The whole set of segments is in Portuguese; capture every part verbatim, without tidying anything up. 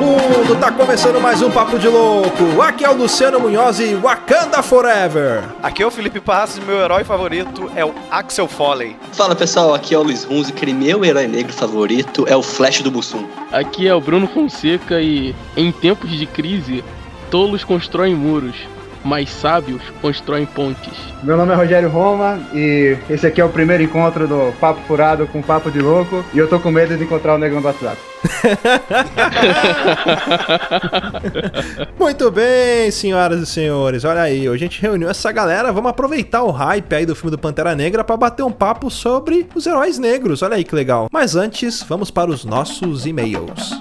mundo, tá começando mais um Papo de Louco. Aqui é o Luciano Munhoz e Wakanda Forever. Aqui é o Felipe Passos e meu herói favorito é o Axel Foley. Fala pessoal, aqui é o Luiz Runzi e meu herói negro favorito é o Flash do Mussum. Aqui é o Bruno Fonseca e em tempos de crise, tolos constroem muros, mas sábios constroem pontes. Meu nome é Rogério Roma e esse aqui é o primeiro encontro do Papo Furado com Papo de Louco e eu tô com medo de encontrar o negão do WhatsApp. Muito bem, senhoras e senhores, olha aí, hoje a gente reuniu essa galera, vamos aproveitar o hype aí do filme do Pantera Negra pra bater um papo sobre os heróis negros, olha aí que legal. Mas antes, vamos para os nossos e-mails.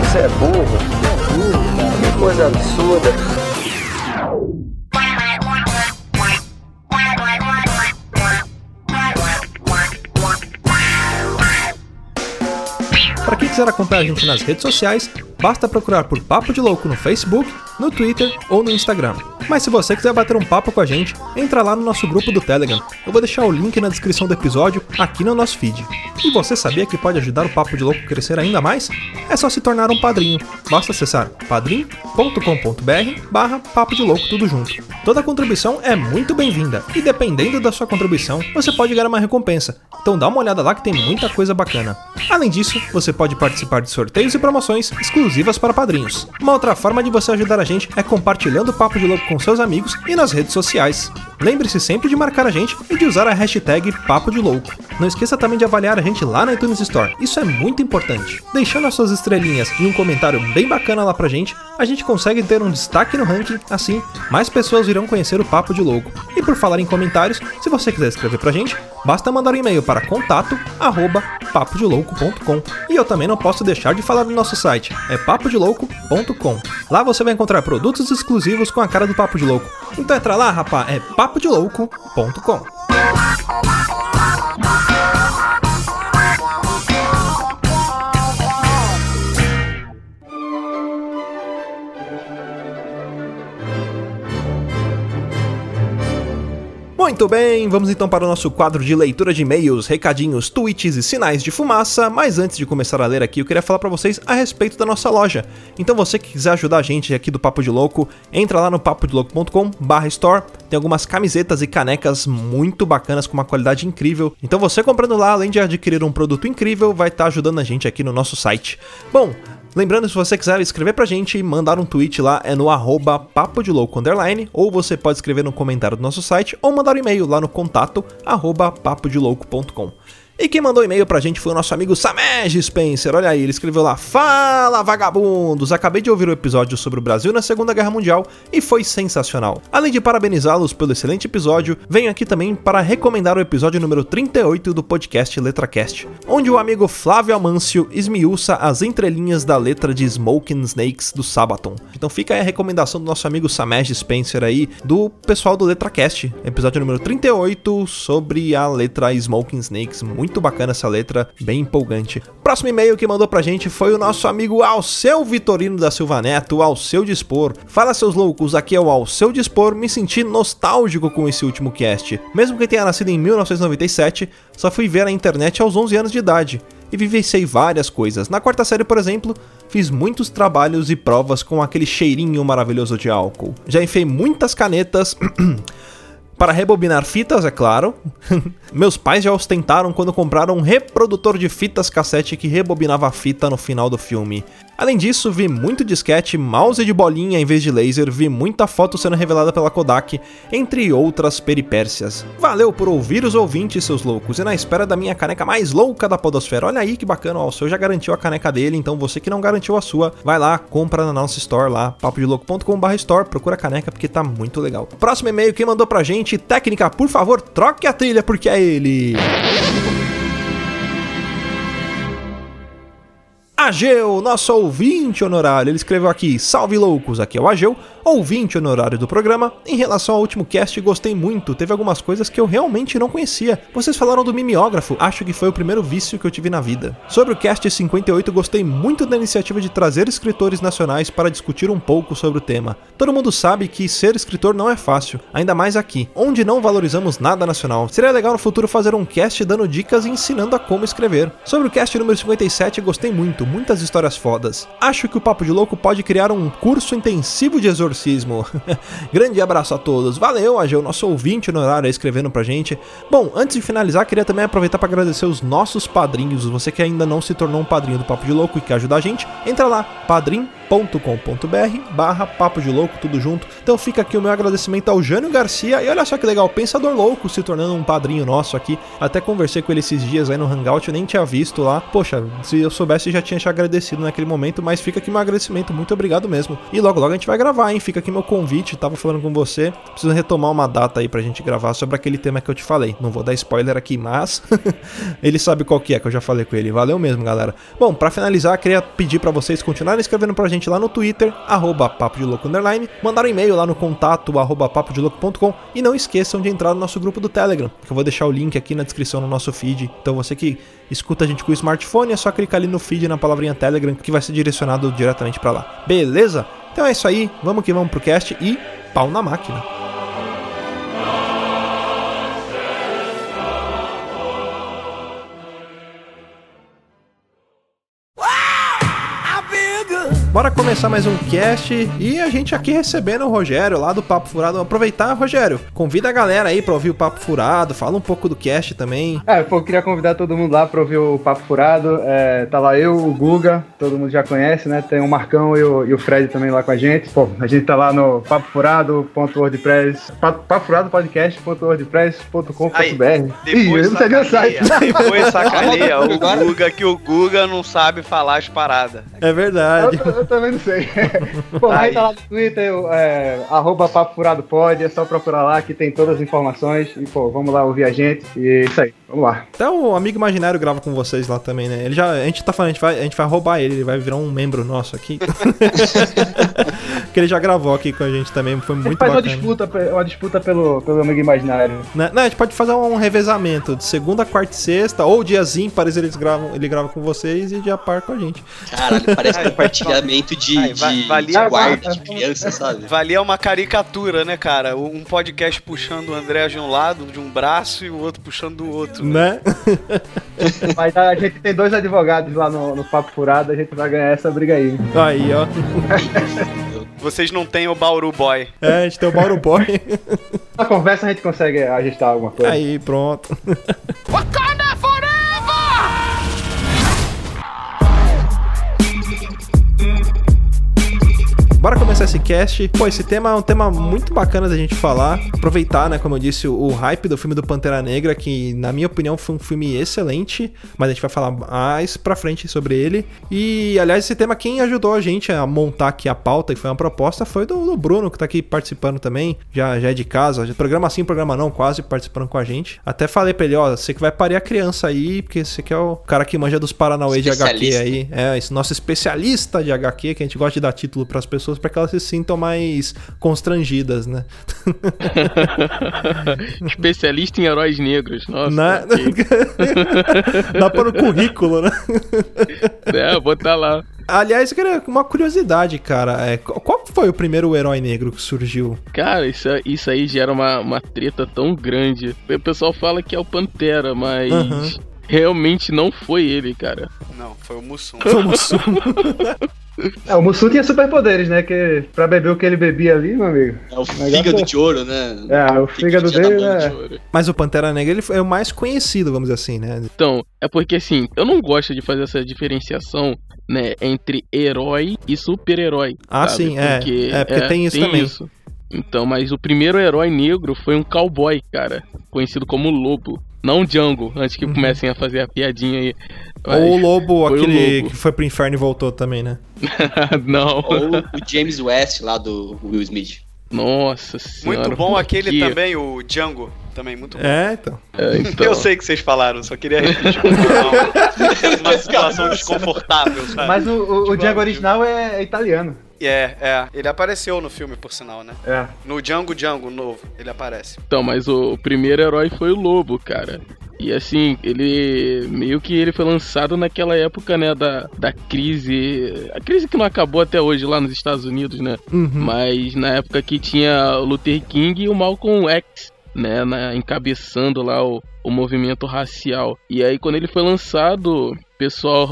Você é burro, você é burro, cara. Que coisa absurda. Para quem quiser acompanhar a gente nas redes sociais, basta procurar por Papo de Louco no Facebook, no Twitter ou no Instagram. Mas se você quiser bater um papo com a gente, entra lá no nosso grupo do Telegram. Eu vou deixar o link na descrição do episódio aqui no nosso feed. E você sabia que pode ajudar o Papo de Louco a crescer ainda mais? É só se tornar um padrinho. Basta acessar padrim ponto com ponto b r barra Papo de Louco tudo junto. Toda contribuição é muito bem-vinda. E dependendo da sua contribuição, você pode ganhar uma recompensa. Então dá uma olhada lá que tem muita coisa bacana. Além disso, você pode participar de sorteios e promoções exclusivas para padrinhos. Uma outra forma de você ajudar a gente é compartilhando o Papo de Louco com seus amigos e nas redes sociais. Lembre-se sempre de marcar a gente e de usar a hashtag Papo de Louco. Não esqueça também de avaliar a gente lá na iTunes Store, isso é muito importante. Deixando as suas estrelinhas e um comentário bem bacana lá pra gente, a gente consegue ter um destaque no ranking, assim mais pessoas irão conhecer o Papo de Louco. E por falar em comentários, se você quiser escrever pra gente, basta mandar um e-mail para contato arroba papo de louco ponto com. E eu também não posso deixar de falar do nosso site, é papo de louco ponto com. Lá você vai encontrar produtos exclusivos com a cara do Papo de Louco. Então entra lá, rapá, é papo de louco ponto com. Muito bem, vamos então para o nosso quadro de leitura de e-mails, recadinhos, tweets e sinais de fumaça, mas antes de começar a ler aqui, eu queria falar para vocês a respeito da nossa loja. Então você que quiser ajudar a gente aqui do Papo de Louco, entra lá no papo de louco ponto com barra store, tem algumas camisetas e canecas muito bacanas com uma qualidade incrível. Então você comprando lá, além de adquirir um produto incrível, vai estar ajudando a gente aqui no nosso site. Bom, lembrando, se você quiser escrever pra gente e mandar um tweet lá, é no arroba papo de louco underline, ou você pode escrever no comentário do nosso site, ou mandar um e-mail lá no contato, arroba papo de louco ponto com. E quem mandou e-mail pra gente foi o nosso amigo Samej Spencer, olha aí, ele escreveu lá: Fala vagabundos, acabei de ouvir o episódio sobre o Brasil na Segunda Guerra Mundial e foi sensacional. Além de parabenizá-los pelo excelente episódio, venho aqui também para recomendar o episódio número trinta e oito do podcast LetraCast, onde o amigo Flávio Amâncio esmiuça as entrelinhas da letra de Smoking Snakes do Sabaton. Então fica aí a recomendação do nosso amigo Samej Spencer aí, do pessoal do LetraCast, episódio número trinta e oito sobre a letra Smoking Snakes. Muito bacana essa letra, bem empolgante. Próximo e-mail que mandou pra gente foi o nosso amigo Alceu Vitorino da Silva Neto, ao seu dispor. Fala seus loucos, aqui é o Ao Seu Dispor, me senti nostálgico com esse último cast. Mesmo que tenha nascido em mil novecentos e noventa e sete, só fui ver a internet aos onze anos de idade e vivenciei várias coisas. Na quarta série, por exemplo, fiz muitos trabalhos e provas com aquele cheirinho maravilhoso de álcool. Já enfiei muitas canetas... para rebobinar fitas, é claro. Meus pais já ostentaram quando compraram um reprodutor de fitas cassete que rebobinava a fita no final do filme. Além disso, vi muito disquete, mouse de bolinha em vez de laser, vi muita foto sendo revelada pela Kodak, entre outras peripécias. Valeu por ouvir os ouvintes, seus loucos, e na espera da minha caneca mais louca da podosfera. Olha aí que bacana, ó, o seu já garantiu a caneca dele, então você que não garantiu a sua, vai lá, compra na nossa store lá, papo de louco ponto com barra store, procura a caneca porque tá muito legal. Próximo e-mail, quem mandou pra gente? Técnica, por favor, troque a trilha porque é ele... Ageu, nosso ouvinte honorário, ele escreveu aqui: salve loucos, aqui é o Ageu, ouvinte honorário do programa. Em relação ao último cast, gostei muito, teve algumas coisas que eu realmente não conhecia. Vocês falaram do mimeógrafo, acho que foi o primeiro vício que eu tive na vida. Sobre o cast cinquenta e oito, gostei muito da iniciativa de trazer escritores nacionais para discutir um pouco sobre o tema. Todo mundo sabe que ser escritor não é fácil, ainda mais aqui, onde não valorizamos nada nacional. Seria legal no futuro fazer um cast dando dicas e ensinando a como escrever. Sobre o cast número cinquenta e sete, gostei muito, muitas histórias fodas. Acho que o Papo de Louco pode criar um curso intensivo de exorcismo. Grande abraço a todos. Valeu, Ageu, nosso ouvinte honorário, escrevendo pra gente. Bom, antes de finalizar, queria também aproveitar para agradecer os nossos padrinhos. Você que ainda não se tornou um padrinho do Papo de Louco e quer ajudar a gente, entra lá, padrim ponto com ponto b r barra Papo de Louco, tudo junto. Então fica aqui o meu agradecimento ao Jânio Garcia. E olha só que legal, Pensador Louco se tornando um padrinho nosso aqui. Até conversei com ele esses dias aí no Hangout, eu nem tinha visto lá. Poxa, se eu soubesse já tinha te agradecido naquele momento, mas fica aqui meu agradecimento, muito obrigado mesmo. E logo logo a gente vai gravar, hein? Fica aqui meu convite, tava falando com você, preciso retomar uma data aí pra gente gravar sobre aquele tema que eu te falei. Não vou dar spoiler aqui, mas ele sabe qual que é, que eu já falei com ele. Valeu mesmo, galera. Bom, pra finalizar, queria pedir pra vocês continuarem escrevendo pra gente lá no Twitter, arroba papo de louco underline, mandar um e-mail lá no contato, arroba papo de louco ponto com, e não esqueçam de entrar no nosso grupo do Telegram, que eu vou deixar o link aqui na descrição no nosso feed. Então você que escuta a gente com o smartphone, é só clicar ali no feed, na palavrinha Telegram, que vai ser direcionado diretamente pra lá. Beleza? Então é isso aí, vamos que vamos pro cast e pau na máquina. Bora começar mais um cast e a gente aqui recebendo o Rogério lá do Papo Furado. Aproveitar, Rogério, convida a galera aí pra ouvir o Papo Furado, fala um pouco do cast também. É, pô, eu queria convidar todo mundo lá pra ouvir o Papo Furado. É, tá lá eu, o Guga, todo mundo já conhece, né? Tem o Marcão e o, e o Fred também lá com a gente. Pô, a gente tá lá no papofurado ponto wordpress, papofurado podcast ponto wordpress ponto com ponto b r. Depois sacaneia, depois sacaneia o Guga, que o Guga não sabe falar as paradas. É verdade. Eu, eu, Eu também não sei. Bom, aí tá lá no Twitter, é, arroba Papo Furado Pod, é só procurar lá que tem todas as informações. E, pô, vamos lá ouvir a gente. E é isso aí, vamos lá. Até o Amigo Imaginário grava com vocês lá também, né? Ele já, a gente tá falando, a gente vai, a gente vai roubar ele, ele vai virar um membro nosso aqui. Porque ele já gravou aqui com a gente também, foi muito bacana. A gente faz uma disputa, uma disputa pelo, pelo Amigo Imaginário. Não, não, a gente pode fazer um revezamento de segunda, quarta e sexta, ou dias ímpares eles gravam, ele grava com vocês e dia par com a gente. Caralho, parece que compartilhamento de, Ai, de, valia, de guarda de criança, sabe? Valia uma caricatura, né, cara? Um podcast puxando o André de um lado, de um braço, e o outro puxando do outro. Né? né? Mas a gente tem dois advogados lá no, no Papo Furado, a gente vai ganhar essa briga aí. Aí, ó. Vocês não têm o Bauru Boy. É, a gente tem o Bauru Boy. Na conversa a gente consegue ajustar alguma coisa. Aí, pronto. Bora começar esse cast. Pô, esse tema é um tema muito bacana da gente falar. Aproveitar, né, como eu disse, o hype do filme do Pantera Negra, que na minha opinião foi um filme excelente, mas a gente vai falar mais pra frente sobre ele. E, aliás, esse tema, quem ajudou a gente a montar aqui a pauta, que foi uma proposta, foi do, do Bruno, que tá aqui participando também, já, já é de casa, programa sim, programa não, quase participando com a gente. Até falei pra ele, ó, você que vai parir a criança aí, porque você que é o cara que manja dos Paranauê de agá quê aí. É, esse nosso especialista de agá quê, que a gente gosta de dar título pras pessoas, para que elas se sintam mais constrangidas, né? Especialista em heróis negros, nossa. Na... Dá para o currículo, né? É, botar lá. Aliás, cara, uma curiosidade, cara, é, qual foi o primeiro herói negro que surgiu? Cara, isso, isso aí gera uma, uma treta tão grande. O pessoal fala que é o Pantera, mas... Uhum. Realmente não foi ele, cara. Não, foi o Mussum. Foi o Mussum. É, o Mussum tinha superpoderes, né? Que pra beber o que ele bebia ali, meu amigo. É o fígado é... de ouro, né? É, o fígado, fígado dele, né? De Mas o Pantera Negra, ele é o mais conhecido, vamos dizer assim, né? Então, é porque assim, eu não gosto de fazer essa diferenciação, né, entre herói e super-herói. Ah, sabe? Sim, é. Porque, é, porque é, tem isso tem também. Isso. Então, mas o primeiro herói negro foi um cowboy, cara, conhecido como Lobo. Não Django, antes que comecem a fazer a piadinha aí. Ou o Lobo, aquele o Lobo. Que foi pro inferno e voltou também, né? Não. Ou o James West lá do Will Smith. Nossa senhora. Muito bom aquele que... também, o Django. também, muito bom. É, então. É, então. Eu sei o que vocês falaram, só queria repetir. Uma situação desconfortável, sabe? Mas o, o, tipo, o Django original é italiano. É, yeah, é. Yeah. Ele apareceu no filme, por sinal, né? É. No Django Django novo, ele aparece. Então, mas o primeiro herói foi o Lobo, cara. E assim, ele meio que ele foi lançado naquela época, né, da, da crise, a crise que não acabou até hoje lá nos Estados Unidos, né? Uhum. Mas na época que tinha o Luther King e o Malcolm X, né, na, encabeçando lá o, o movimento racial. E aí quando ele foi lançado, o pessoal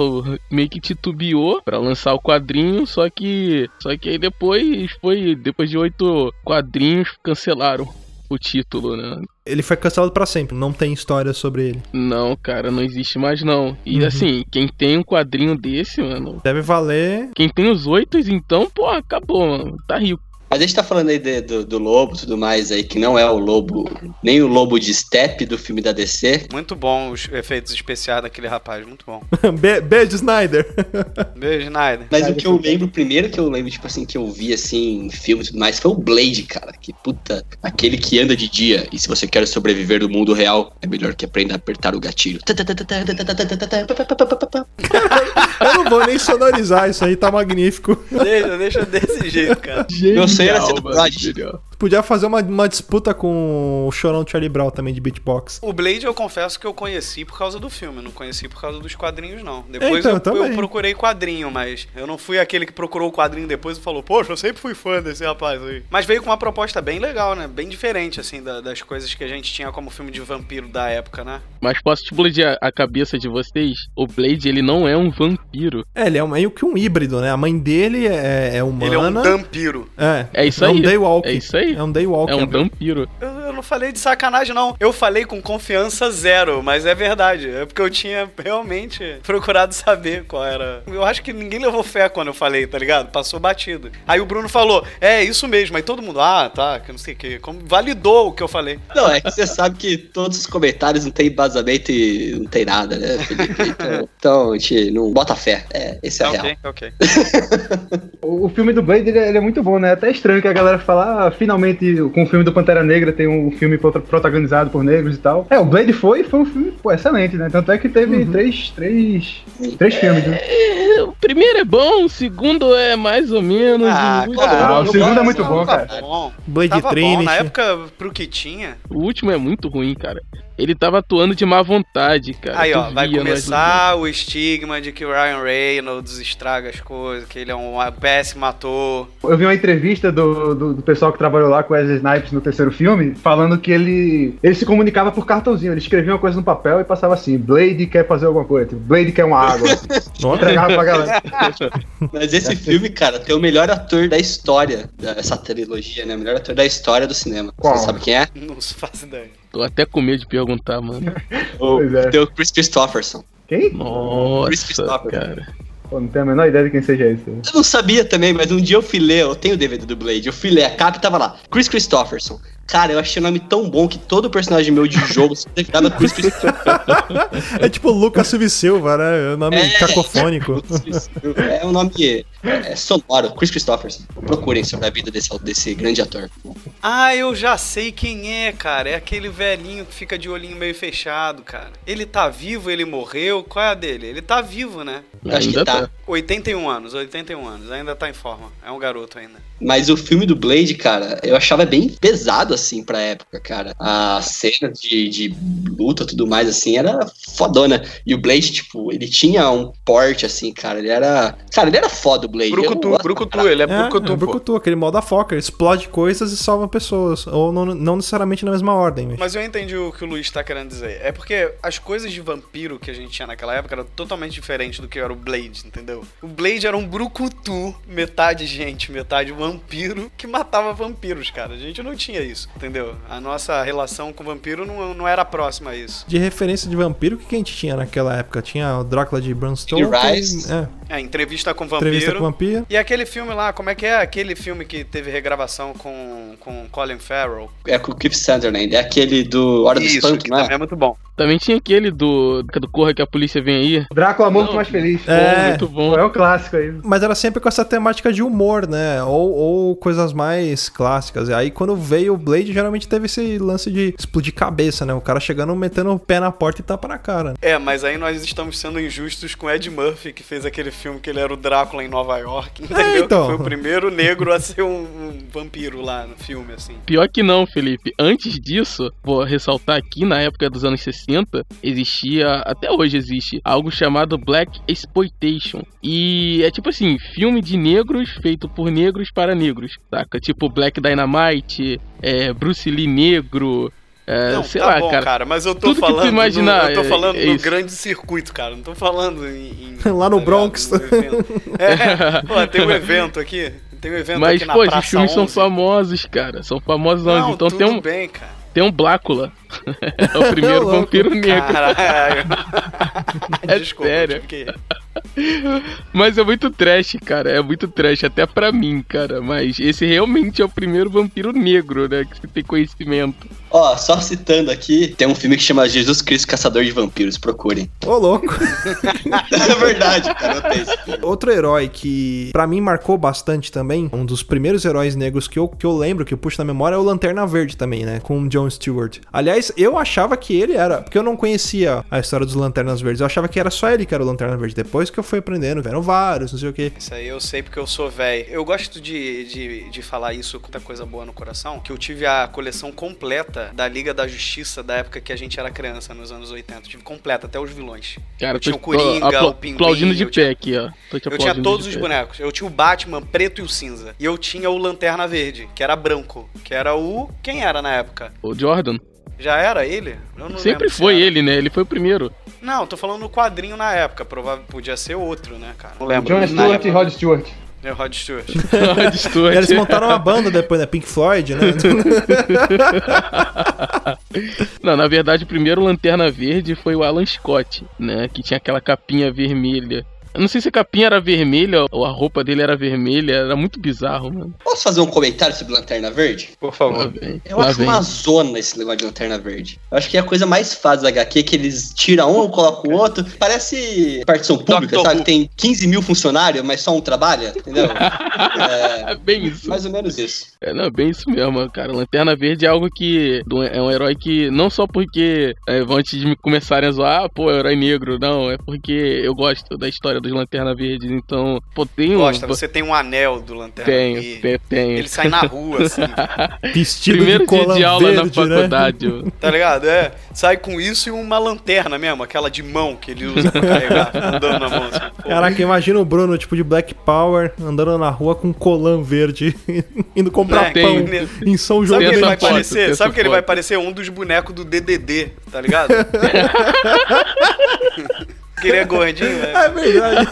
meio que titubeou pra lançar o quadrinho, só que só que aí depois foi, depois de oito quadrinhos, cancelaram o título, né? Ele foi cancelado pra sempre, não tem história sobre ele. Não, cara, não existe mais não. E uhum. assim, quem tem um quadrinho desse, mano... deve valer... Quem tem os oito, então, pô, acabou, mano. Tá rico. A gente tá falando aí de, do, do Lobo e tudo mais aí, que não é o Lobo, nem o Lobo de Step do filme da D C. Muito bom os efeitos especiais daquele rapaz, muito bom. Be- beijo, Snyder. Beijo, Snyder. Mas o que eu lembro, primeiro que eu lembro, tipo assim, que eu vi assim, em filme e tudo mais, foi o Blade, cara. Que puta, aquele que anda de dia, e se você quer sobreviver no mundo real, é melhor que aprenda a apertar o gatilho. Eu não vou nem sonorizar, isso aí tá magnífico. Deixa, deixa desse jeito, cara. Genial, eu sei, era ser dublagem. Podia fazer uma, uma disputa com o Chorão Charlie Brown também de beatbox. O Blade eu confesso que eu conheci por causa do filme, não conheci por causa dos quadrinhos não. Depois então, eu, eu procurei quadrinho, mas eu não fui aquele que procurou o quadrinho depois e falou, poxa, eu sempre fui fã desse rapaz aí. Mas veio com uma proposta bem legal, né? Bem diferente, assim, da, das coisas que a gente tinha como filme de vampiro da época, né? Mas posso te bloquear a cabeça de vocês? O Blade, ele não é um vampiro. É, ele é meio que um híbrido, né? A mãe dele é, é humana. Ele é um vampiro. É, é isso aí. É um daywalker. É isso aí. É um daywalker. É um vampiro. Eu, eu não falei de sacanagem, não. Eu falei com confiança zero, mas é verdade. É porque eu tinha realmente procurado saber qual era. Eu acho que ninguém levou fé quando eu falei, tá ligado? Passou batido. Aí o Bruno falou, é, isso mesmo. Aí todo mundo, ah, tá, que não sei o que. Validou o que eu falei. Não, é que você sabe que todos os comentários não tem embasamento e não tem nada, né, Felipe? Então, então a gente não bota fé. É, esse é okay, real. Ok, ok. O filme do Blade, ele é, ele é muito bom, né? É até estranho que a galera fala, ah, finalmente com o filme do Pantera Negra tem um filme protagonizado por negros e tal. É, o Blade foi, foi um filme, pô, excelente, né? Tanto é que teve uhum. três, três, três é, filmes, né? É, o primeiro é bom, o segundo é mais ou menos. Ah, um... cara, ah o segundo é muito bom, cara. Bom. Blade tava Trinity. Bom, na época, pro que tinha. O último é muito ruim, cara. Ele tava atuando de má vontade, cara. Aí, ó, vai começar o estigma de que o Ryan Reynolds estraga as coisas, que ele é um péssimo ator. Eu vi uma entrevista do, do, do pessoal que trabalhou lá com o Wesley Snipes no terceiro filme, falando que ele, ele se comunicava por cartãozinho. Ele escrevia uma coisa no papel e passava assim, Blade quer fazer alguma coisa, tipo, Blade quer uma água. Não entregava pra galera. Mas esse filme, cara, tem o melhor ator da história, essa trilogia, né? O melhor ator da história do cinema. Qual? Você sabe quem é? Não se faz ideia. Tô até com medo de perguntar, mano. O é. Kris Kristofferson. Quem? Nossa, Kris Kristofferson, cara. Pô, não tenho a menor ideia de quem seja esse. Eu não sabia também, mas um dia eu fui ler, eu tenho o D V D do Blade, eu fui ler a capa e tava lá, Kris Kristofferson. Cara, eu achei o nome tão bom que todo personagem meu de jogo se dava Kris Kristofferson. É tipo Lucas Silva, né? O nome é, cacofônico. É um nome é, é sonoro, Kris Kristofferson. Procurem sobre a vida desse, desse grande ator. Ah, eu já sei quem é, cara. É aquele velhinho que fica de olhinho meio fechado, cara. Ele tá vivo, ele morreu? Qual é a dele? Ele tá vivo, né? Ainda acho que tá. oitenta e um anos, oitenta e um anos. Ainda tá em forma. É um garoto ainda. Mas o filme do Blade, cara, eu achava bem pesado, assim, pra época, cara. A cena de, de luta e tudo mais, assim, era fodona. E o Blade, tipo, ele tinha um porte, assim, cara. Ele era... Cara, ele era foda, o Blade. Brucutu, brucutu. Ele é brucutu, é, é brucutu, aquele motherfucker. Explode coisas e salva pessoas, ou não, não necessariamente na mesma ordem. Mas... mas eu entendi o que o Luiz tá querendo dizer. É porque as coisas de vampiro que a gente tinha naquela época eram totalmente diferentes do que era o Blade, entendeu? O Blade era um brucutu, metade gente, metade vampiro, que matava vampiros, cara. A gente não tinha isso, entendeu? A nossa relação com vampiro não, não era próxima a isso. De referência de vampiro, o que a gente tinha naquela época? Tinha o Drácula de Bram Stoker. É, entrevista com vampiro. Entrevista com vampiro. E aquele filme lá, como é que é? Aquele filme que teve regravação com... com Colin Farrell. É com o Keith Sutherland, é aquele do Hora do Espanto, né? Também é muito bom. Também tinha aquele do, do Corra que a Polícia Vem Aí. Drácula Morto Mais Feliz. É, muito bom. Algum. É o clássico aí. Mas era sempre com essa temática de humor, né? Ou, ou coisas mais clássicas. Aí quando veio o Blade, geralmente teve esse lance de explodir cabeça, né? O cara chegando, metendo o pé na porta e tapa na cara. É, mas aí nós estamos sendo injustos com Ed Murphy, que fez aquele filme que ele era o Drácula em Nova York, entendeu? É, então. Que foi o primeiro negro a ser um, um vampiro lá no filme, assim. Pior que não, Felipe. Antes disso, vou ressaltar aqui, na época dos anos sessenta, existia, até hoje existe, algo chamado Black Exploitation. E é tipo assim, filme de negros feito por negros para negros, saca? Tipo Black Dynamite, é, Bruce Lee negro... É, não, sei tá lá, bom, cara. cara, mas eu tô Tudo falando, imaginar, no, eu tô falando é, é no grande circuito, cara, não tô falando em... em lá no tá Bronx. Ligado, no é, pô, tem um evento aqui, tem um evento mas, aqui na pô, Praça Mas, pô, os filmes onze. São famosos, cara, são famosos não, onde? Então tudo tem um... bem, cara. Tem um Blácula. É o primeiro vampiro negro. Caralho. É Desculpa, sério. Porque... Mas é muito trash, cara. É muito trash, até pra mim, cara. Mas esse realmente é o primeiro vampiro negro, né? Que você tem conhecimento. Ó, só citando aqui, tem um filme que chama Jesus Cristo, Caçador de Vampiros. Procurem. Ô, louco. É verdade, cara. Eu tenho esse filme. Outro herói que pra mim marcou bastante também, um dos primeiros heróis negros que eu, que eu lembro, que eu puxo na memória, é o Lanterna Verde também, né? Com o Jon Stewart. Aliás, eu achava que ele era, porque eu não conhecia a história dos Lanternas Verdes, eu achava que era só ele que era o Lanterna Verde, depois que eu fui aprendendo, vieram vários, não sei o que. Isso aí eu sei porque eu sou velho. Eu gosto de, de, de falar isso com muita coisa boa no coração, que eu tive a coleção completa da Liga da Justiça da época que a gente era criança, nos anos oitenta. Eu tive completa, até os vilões. Cara, eu tinha o Coringa, apl- o Pinguim. Aplaudindo de pé aqui, ó. Tô te eu tinha todos os pé. bonecos. Eu tinha o Batman preto e o cinza. E eu tinha o Lanterna Verde, que era branco, que era o... Quem era na época? O Jordan. Já era ele? Eu não Sempre foi se ele, né? Ele foi o primeiro. Não, tô falando no quadrinho na época. Provavelmente podia ser outro, né, cara? Não lembro. Jon Stewart e Rod Stewart. É, Rod Stewart. Rod Stewart. Eles montaram uma banda depois, né? Pink Floyd, né? Não, na verdade, o primeiro Lanterna Verde foi o Alan Scott, né? Que tinha aquela capinha vermelha. Eu não sei se a capinha era vermelha ou a roupa dele era vermelha, era muito bizarro, mano. Posso fazer um comentário sobre Lanterna Verde? Por favor. Bem, eu acho bem. uma zona esse negócio de Lanterna Verde. Eu acho que é a coisa mais fácil da H Q, que eles tiram um, colocam o outro. Parece partição pública, Doctor sabe? Who. Tem quinze mil funcionários, mas só um trabalha, entendeu? É bem isso. Mais ou menos isso. É, não, é bem isso mesmo, cara. Lanterna Verde é algo que... É um herói que, não só porque... É, antes de me começarem a zoar, pô, é um herói negro. Não, é porque eu gosto da história dos Lanterna Verdes, então... Pô, tem um... Gosta, você tem um anel do Lanterna tenho, Verde. Tenho, tenho. Ele sai na rua, assim. Vestido Primeiro de cola dia de aula verde, na faculdade. Né? Tá ligado? É. Sai com isso e uma lanterna mesmo, aquela de mão que ele usa pra carregar, andando na mão. Assim, caraca, imagina o Bruno, tipo de Black Power, andando na rua com um colã verde, indo comprar é, pão tem, em São João. Sabe que ele vai parecer? Sabe que ele vai parecer um dos bonecos do D D D, tá ligado? Que ele é gordinho, velho. É verdade.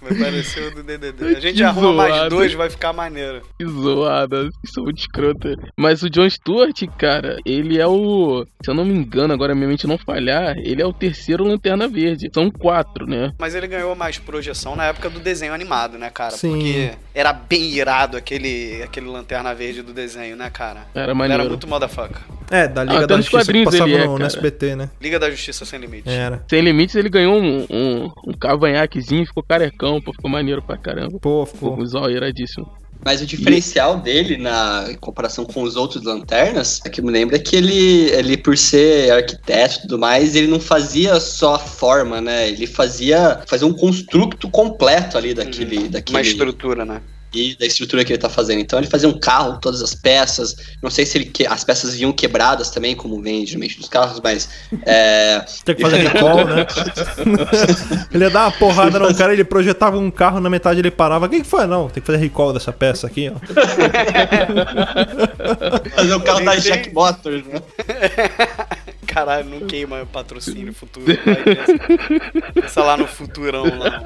Vai parecer o do D D D. A gente que arruma zoada. Mais dois, vai ficar maneiro. Que zoada. Isso é muito escroto. Mas o Jon Stewart, cara, ele é o... Se eu não me engano, agora minha mente não falhar, ele é o terceiro Lanterna Verde. São quatro, né? Mas ele ganhou mais projeção na época do desenho animado, né, cara? Sim. Porque era bem irado aquele, aquele Lanterna Verde do desenho, né, cara? Era maneiro. Era muito motherfucker. É, da Liga ah, da Justiça que passava é, no, no S B T, né? Liga da Justiça Sem Limites. Era. Sem Limites ele ganhou um, um, um cavanhaquezinho, ficou carecão, pô, ficou maneiro pra caramba. Pô, ficou. Um visual iradíssimo. Mas o diferencial e... dele, na em comparação com os outros Lanternas, é que me lembra que ele, ele, por ser arquiteto e tudo mais, ele não fazia só a forma, né? Ele fazia, fazia um construto completo ali daquele... Hum, daquele... Uma estrutura, né? E da estrutura que ele tá fazendo. Então ele fazia um carro, todas as peças. Não sei se ele que... as peças vinham quebradas também, como vem geralmente dos carros, mas... É... Tem que fazer recall, né? Ele ia dar uma porrada no cara, ele projetava um carro, na metade ele parava. Quem que foi? Não, tem que fazer recall dessa peça aqui, ó. Fazer o carro da Jack Motors, né? Caralho, não queima o patrocínio futuro. Pensa lá no futurão, lá.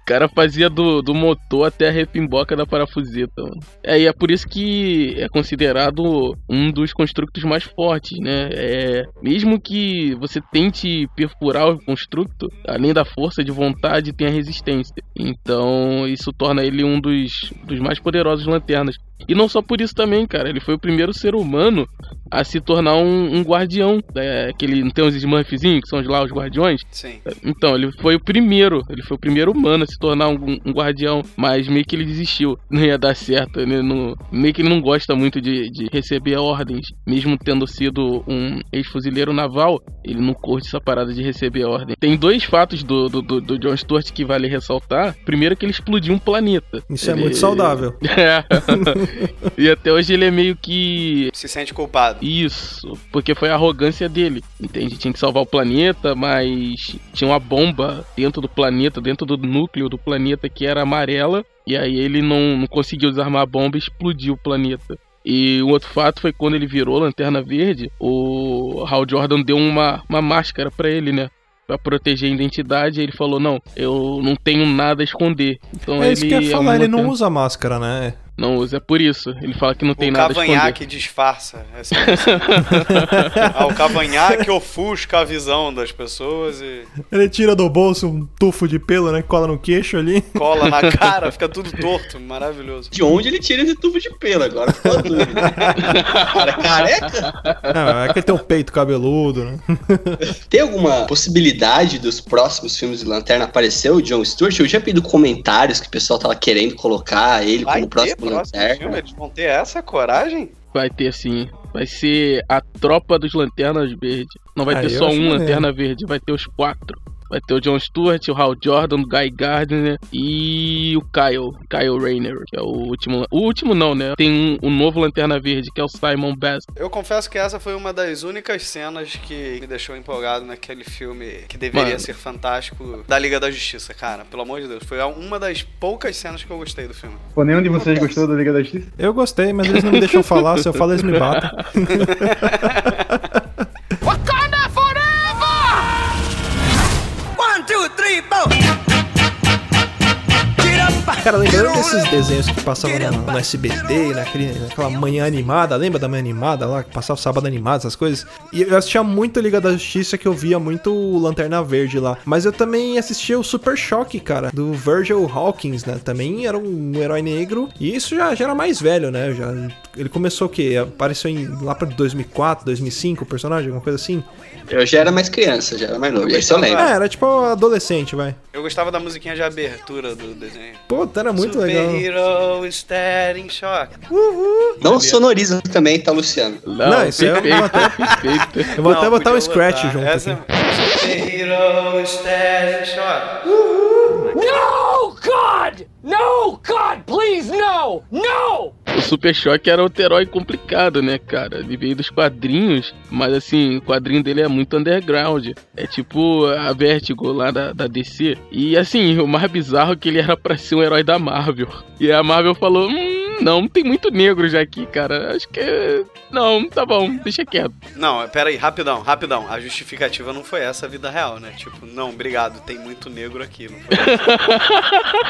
O cara fazia do, do motor até a repimboca da parafuseta, mano. É, e é por isso que é considerado um dos construtos mais fortes, né? É, mesmo que você tente perfurar o construto, além da força de vontade, tem a resistência. Então, isso torna ele um dos, dos mais poderosos Lanternas. E não só por isso também, cara. Ele foi o primeiro ser humano a se tornar um, um guardião, né? Que ele não tem os Smurfzinhos, que são lá os guardiões. Sim. Então, ele foi o primeiro, ele foi o primeiro humano a se tornar um, um guardião, mas meio que ele desistiu, não ia dar certo, ele não, meio que ele não gosta muito de, de receber ordens, mesmo tendo sido um ex-fuzileiro naval, ele não curte essa parada de receber ordem. Tem dois fatos do, do, do, do Jon Stewart que vale ressaltar. Primeiro, que ele explodiu um planeta. Isso ele... é muito saudável. É. E até hoje ele é meio que... se sente culpado. Isso, porque foi a arrogância dele, entende? Tinha que salvar o planeta, mas tinha uma bomba dentro do planeta, dentro do núcleo do planeta, que era amarela, e aí ele não, não conseguiu desarmar a bomba e explodiu o planeta. E o outro fato foi quando ele virou Lanterna Verde, o Hal Jordan deu uma, uma máscara pra ele, né? Pra proteger a identidade, ele falou, não, eu não tenho nada a esconder. Então, é isso ele, que eu ia falar, ele não tempo... usa máscara, né? Não usa, é por isso. Ele fala que não o tem nada a esconder. O cavanhaque disfarça. Essa é ah, o cavanhaque ofusca a visão das pessoas e... ele tira do bolso um tufo de pelo, né? Cola no queixo ali. Cola na cara, fica tudo torto. Maravilhoso. De onde ele tira esse tufo de pelo agora? Ficou dúvida. Cara, careca? Não, é que ele tem um peito cabeludo, né? Tem alguma possibilidade dos próximos filmes de Lanterna apareceu o Jon Stewart? Eu já pedi comentários que o pessoal tava querendo colocar ele vai como próximo, próximo Lanterna. Filme? Eles vão ter essa coragem? Vai ter sim. Vai ser a tropa dos Lanternas Verdes. Não vai ah, ter só um Lanterna Verde, vai ter os quatro. Vai ter o Jon Stewart, o Hal Jordan, o Guy Gardner e o Kyle, Kyle Rayner, que é o último... O último não, né? Tem um, um novo Lanterna Verde, que é o Simon Best. Eu confesso que essa foi uma das únicas cenas que me deixou empolgado naquele filme que deveria Mano. ser fantástico da Liga da Justiça, cara. Pelo amor de Deus. Foi uma das poucas cenas que eu gostei do filme. Pô, nenhum de vocês gostou da Liga da Justiça? Eu gostei, mas eles não me deixam falar. Se eu falo, eles me batem. Cara, lembrando desses desenhos que passavam no, no S B T, naquele, naquela manhã animada, lembra da manhã animada lá, que passava o sábado animado, essas coisas? E eu assistia muito a Liga da Justiça, que eu via muito o Lanterna Verde lá. Mas eu também assistia o Super Choque, cara, do Virgil Hawkins, né? Também era um herói negro, e isso já, já era mais velho, né? Já, ele começou o quê? Apareceu em, lá pra dois mil e quatro, dois mil e cinco, o personagem, alguma coisa assim? Eu já era mais criança, já era mais novo, eu só lembro. É, era tipo adolescente, vai. Eu gostava da musiquinha de abertura do desenho. Pô, era muito Super legal. Superhero Staring Shock. Uhul. Não sonoriza também, tá, Luciano? Não, Não isso é perfeito. Eu vou até botar um scratch junto. Essa... Superhero Staring Shock. Uhul. No, God! No, God, please, no! No! O Super Choque era outro herói complicado, né, cara? Ele veio dos quadrinhos, mas assim, o quadrinho dele é muito underground. É tipo a Vertigo lá da, da D C. E assim, o mais bizarro é que ele era pra ser um herói da Marvel. E a Marvel falou, hum, não, tem muito negro já aqui, cara. Acho que... não, tá bom, deixa quieto. Não, pera aí, rapidão, rapidão. A justificativa não foi essa, a vida real, né? Tipo, não, obrigado, tem muito negro aqui. Não foi essa.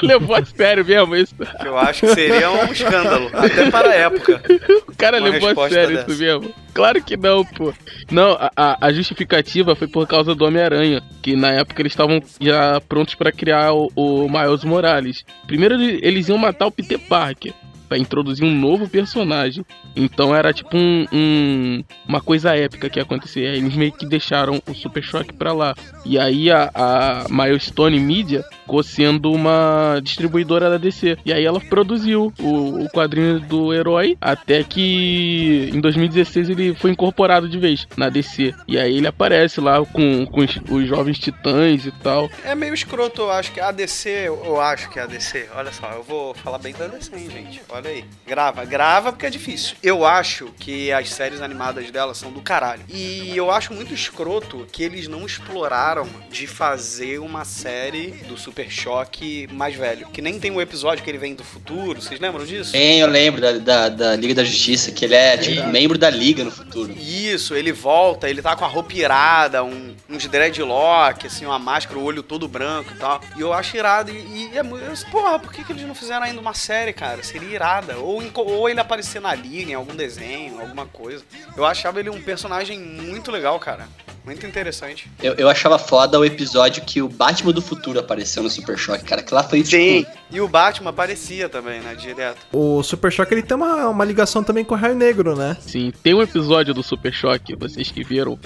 Levou a sério mesmo isso. Eu acho que seria um escândalo. Até para a época. O cara uma levou a sério dessa. Isso mesmo. Claro que não, pô. Não, a, a justificativa foi por causa do Homem-Aranha, que na época eles estavam já prontos pra criar o, o Miles Morales. Primeiro eles iam matar o Peter Parker, pra introduzir um novo personagem. Então era tipo um, um, uma coisa épica que ia acontecer. Eles meio que deixaram o Super Choque pra lá. E aí a, a Milestone Media ficou sendo uma distribuidora da D C. E aí ela produziu o, o quadrinho do herói, até que em dois mil e dezesseis ele foi incorporado de vez na D C. E aí ele aparece lá com, com os, os Jovens Titãs e tal. É meio escroto, eu acho que a D C, eu acho que a D C, olha só, eu vou falar bem da D C, hein, gente. Olha aí, grava, grava porque é difícil. Eu acho que as séries animadas dela são do caralho. E eu acho muito escroto que eles não exploraram de fazer uma série do Super Choque mais velho. Que nem tem um episódio que ele vem do futuro, vocês lembram disso? Tem, eu lembro da, da, da Liga da Justiça, que ele é tipo membro da Liga no futuro. Isso, ele volta, ele tá com a roupa irada, um, um dreadlock, assim, uma máscara, o olho todo branco e tal. E eu acho irado. E, e é muito... porra, por que, que eles não fizeram ainda uma série, cara? Seria irado. Ou, ou ele aparecer na Liga, em algum desenho, alguma coisa. Eu achava ele um personagem muito legal, cara. Muito interessante. Eu, eu achava foda o episódio que o Batman do futuro apareceu no Super Choque, cara. Que lá foi tipo... Sim, e o Batman aparecia também, né? Direto. O Super Choque, ele tem uma, uma ligação também com o Raio Negro, né? Sim, tem um episódio do Super Choque, vocês que viram,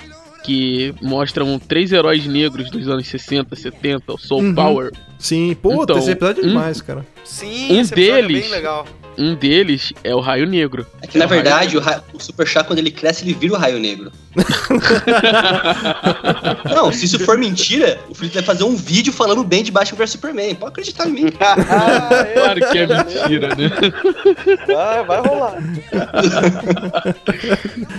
que mostram três heróis negros dos anos sessenta, setenta, o Soul uhum. Power. Sim, pô, então, esse episódio é um, demais, cara. Sim, um esse deles, é bem legal. Um deles é o Raio Negro. É que, na é o verdade, o, ra- o Super Choque, quando ele cresce, ele vira o Raio Negro. Não, se isso for mentira, o Felipe vai fazer um vídeo falando bem de Batman versus Superman. Pode acreditar em mim. Ah, é. Claro que é mentira, né? Ah, vai rolar.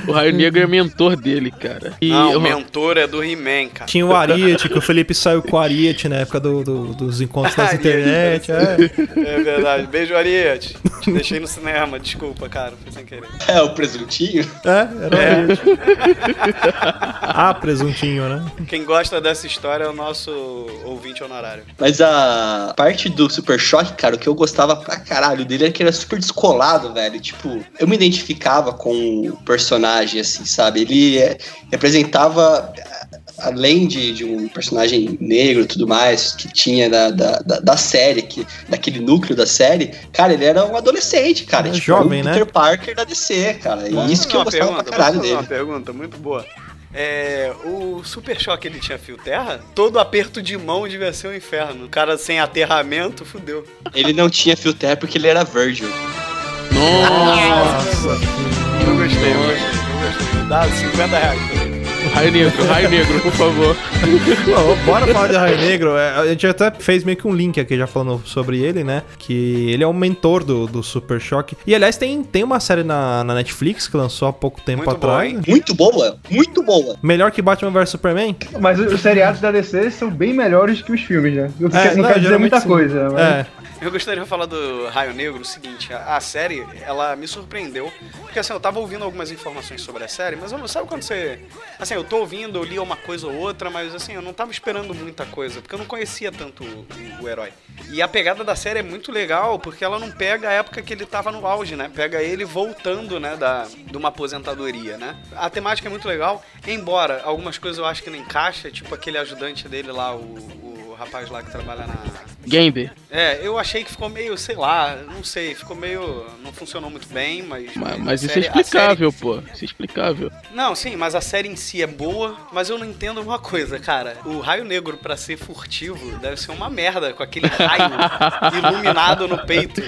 O Raio Negro é mentor dele, cara. E Não, o mentor é do He-Man, cara. Tinha o Ariete, que o Felipe saiu com o Ariete na época do, do, dos encontros na internet. É. é verdade. Beijo, Ariete. Te deixei no cinema, desculpa, cara, foi sem querer. É, o presuntinho? É, era é. Ah, presuntinho, né? Quem gosta dessa história é o nosso ouvinte honorário. Mas a parte do Super Choque, cara, o que eu gostava pra caralho dele era que ele era super descolado, velho. Tipo, eu me identificava com o personagem, assim, sabe? Ele é, representava... além de, de um personagem negro e tudo mais, que tinha da, da, da, da série, que, daquele núcleo da série, cara, ele era um adolescente, cara. É tipo, jovem, um né? Peter Parker da D C, cara. E isso que eu gostava pergunta, pra caralho dele. Uma pergunta muito boa. É, o Super Choque, ele tinha fio terra? Todo aperto de mão devia ser um inferno. O cara sem aterramento, fudeu. Ele não tinha fio terra porque ele era Virgil. Nossa! Eu gostei, eu gostei. Eu gostei. Dá cinquenta reais pra ele. Raio Negro, Raio Negro, por favor. Bom, bora falar de Raio Negro. A gente até fez meio que um link aqui já falando sobre ele, né? Que ele é um mentor do, do Super Choque. E, aliás, tem, tem uma série na, na Netflix que lançou há pouco tempo muito atrás. Boa, muito boa, muito boa. Melhor que Batman versus. Superman? Mas os seriados da D C são bem melhores que os filmes, né? Eu é, não, não quero dizer muita sim. coisa, mas... É. Eu gostaria de falar do Raio Negro o seguinte, a, a série, ela me surpreendeu, porque assim, eu tava ouvindo algumas informações sobre a série, mas eu não sabe quando você... Assim, eu tô ouvindo, eu li uma coisa ou outra, mas assim, eu não tava esperando muita coisa, porque eu não conhecia tanto o, o, o herói. E a pegada da série é muito legal, porque ela não pega a época que ele tava no auge, né? Pega ele voltando, né, da, de uma aposentadoria, né? A temática é muito legal, embora algumas coisas eu acho que não encaixa, tipo aquele ajudante dele lá, o... o O rapaz lá que trabalha na... Gambit. É, eu achei que ficou meio, sei lá, não sei, ficou meio... Não funcionou muito bem, mas... Mas, mas isso série, é explicável, série... pô. Isso é explicável. Não, sim, mas a série em si é boa, mas eu não entendo uma coisa, cara. O Raio Negro, pra ser furtivo, deve ser uma merda, com aquele raio iluminado no peito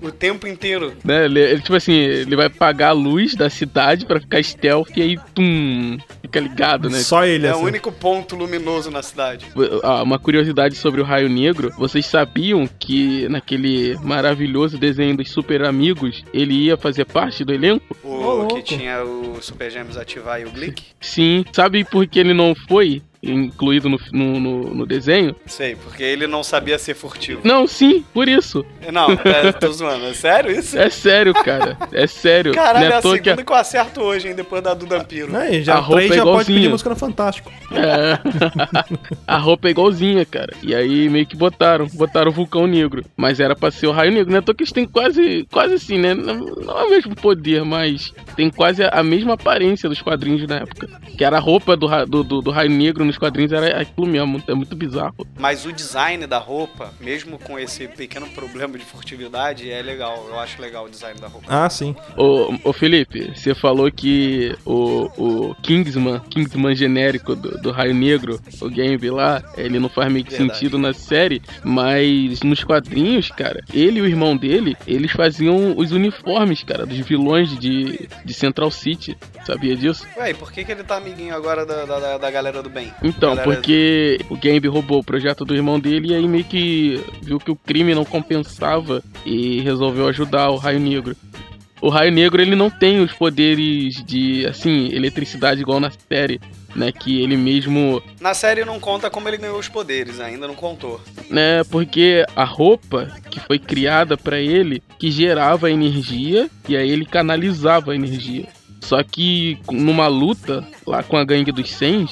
o tempo inteiro. Né, ele, ele, tipo assim, ele vai pagar a luz da cidade pra ficar stealth e aí, tum, fica ligado, né? Só ele, é assim. É o único ponto luminoso na cidade. Ah, uma curiosidade sobre o Raio Negro, vocês sabiam que naquele maravilhoso desenho dos Super Amigos, ele ia fazer parte do elenco? O que tinha o Super Gêmeos ativar e o Glick? Sim, sabe por que ele não foi incluído no, no, no, no desenho? Sei, porque ele não sabia ser furtivo. Não, sim, por isso. Não, é, tô zoando, é sério isso? É sério, cara, é sério. Caralho, não é a segunda que, a... que eu acerto hoje, hein, depois da Duda Piro. Aí, já a roupa já é pode pedir música no Fantástico. É, a roupa é igualzinha, cara. E aí meio que botaram, botaram o Vulcão Negro, mas era pra ser o Raio Negro, né? Tô que eles têm quase, quase assim, né? Não, não é o mesmo poder, mas tem quase a mesma aparência dos quadrinhos na época. Que era a roupa do, do, do, do Raio Negro no os quadrinhos era aquilo mesmo, é muito bizarro. Mas o design da roupa, mesmo com esse pequeno problema de furtividade, é legal. Eu acho legal o design da roupa. Ah, sim. Ô, ô Felipe, você falou que o, o Kingsman, Kingsman genérico do, do Raio Negro, o Gambit lá, ele não faz meio que Verdade. sentido na série, mas nos quadrinhos, cara, ele e o irmão dele, eles faziam os uniformes, cara, dos vilões de, de Central City. Sabia disso? Ué, e por que, que ele tá amiguinho agora da, da, da galera do bem? Então, porque o Gambit roubou o projeto do irmão dele e aí meio que viu que o crime não compensava e resolveu ajudar o Raio Negro. O Raio Negro, ele não tem os poderes de, assim, eletricidade igual na série, né, que ele mesmo... Na série não conta como ele ganhou os poderes, ainda não contou. É, porque a roupa que foi criada pra ele, que gerava energia e aí ele canalizava a energia. Só que numa luta lá com a gangue dos cem...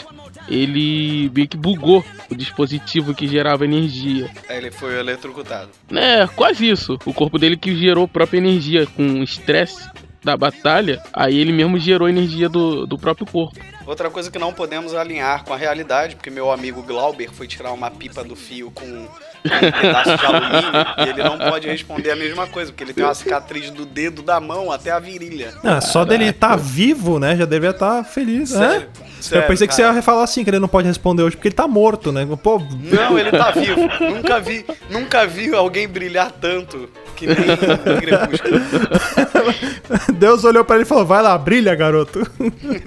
ele meio que bugou o dispositivo que gerava energia. Ele foi eletrocutado. É, quase isso. O corpo dele que gerou própria energia com estresse. da batalha, aí ele mesmo gerou energia do, do próprio corpo. Outra coisa que não podemos alinhar com a realidade, porque meu amigo Glauber foi tirar uma pipa do fio com um pedaço de alumínio e ele não pode responder a mesma coisa, porque ele tem uma cicatriz do dedo da mão até a virilha. Não, só dele estar tá vivo, né, já devia estar tá feliz, sério, né? Sério, eu pensei, cara, que você ia falar assim, que ele não pode responder hoje porque ele tá morto, né? Pô... Não, ele tá vivo. Nunca vi, nunca vi alguém brilhar tanto que nem Crepúsculo. Deus olhou pra ele e falou, vai lá, brilha, garoto.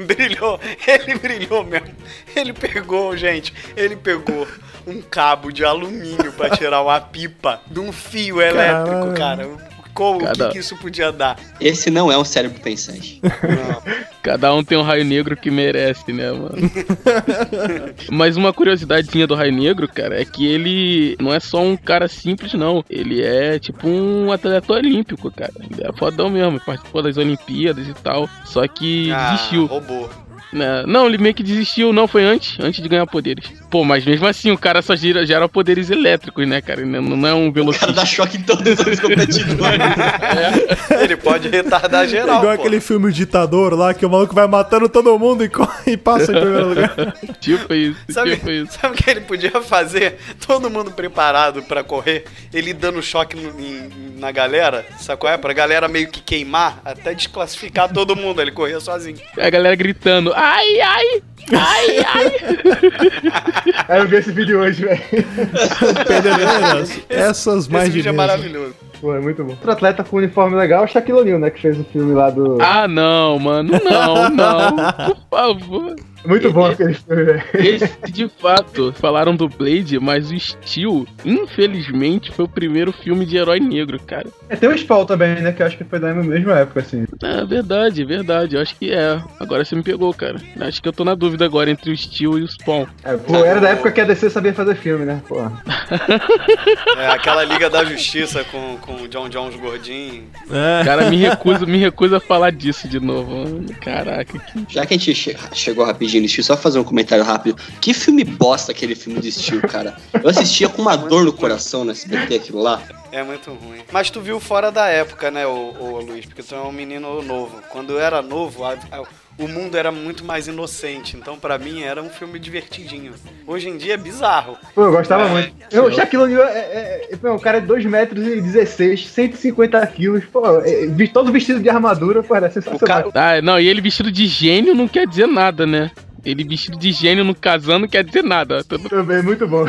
Brilhou, ele brilhou mesmo. Ele pegou, gente, ele pegou um cabo de alumínio pra tirar uma pipa de um fio elétrico, cara. Como, Cada... o que, que isso podia dar? Esse não é um cérebro pensante. Não. Cada um tem um raio negro que merece, né, mano? Mas uma curiosidadezinha do Raio Negro, cara, é que ele não é só um cara simples, não. Ele é tipo um atleta olímpico, cara. Ele é fodão mesmo, participou das Olimpíadas e tal. Só que ah, desistiu. Roubou. Não, ele meio que desistiu, não, foi antes, antes de ganhar poderes. Pô, mas mesmo assim, o cara só gera, gera poderes elétricos, né, cara? Não, não é um velocista. O cara dá choque em todos os competidores. É, ele pode retardar geral, igual pô. Aquele filme Ditador lá, que o maluco vai matando todo mundo e, e passa em primeiro lugar. Tipo isso, sabe, tipo isso. Sabe o que ele podia fazer? Todo mundo preparado pra correr, ele dando choque no, em, na galera, sabe qual é? Pra galera meio que queimar, até desclassificar todo mundo, ele corria sozinho. A galera gritando, ai, ai, ai, ai. Aí eu vi esse vídeo hoje, velho. Essas mais esse de vídeo é maravilhoso. Pô, é muito bom. Outro atleta com um uniforme legal é o Shaquille O'Neal, né? Que fez o filme lá do... Ah, não, mano. Não, não. Por favor. Muito bom aquele filme, velho. Esse, de fato, falaram do Blade, mas o Steel, infelizmente, foi o primeiro filme de herói negro, cara. É, tem o Spawn também, né? Que eu acho que foi da mesma época, assim. É, verdade, verdade. Eu acho que é. Agora você me pegou, cara. Acho que eu tô na dúvida agora entre o Steel e o Spawn. É, pô, era da época que a D C sabia fazer filme, né? Pô. É, aquela Liga da Justiça com, com o Jon Jones gordinho. É. Cara, me recuso, me recuso a falar disso de novo. Caraca. Que... Já que a gente che- chegou rapidinho, só fazer um comentário rápido. Que filme bosta aquele filme do Steel, cara. Eu assistia com uma dor no coração no S B T, aquilo lá. É muito ruim. Mas tu viu fora da época, né, ô, ô, Luiz? Porque tu é um menino novo. Quando eu era novo, a, a, o mundo era muito mais inocente. Então, pra mim, era um filme divertidinho. Hoje em dia é bizarro. Pô, eu gostava é, muito. O Shaquille O'Neal é, é, é um cara de dois metros e dezesseis, cento e cinquenta quilos. Pô, é, todo vestido de armadura, pô, era sensacional. Cara... Ah, não, e ele vestido de gênio não quer dizer nada, né? Ele vestido de gênio no casando não quer dizer nada. Também, muito bom.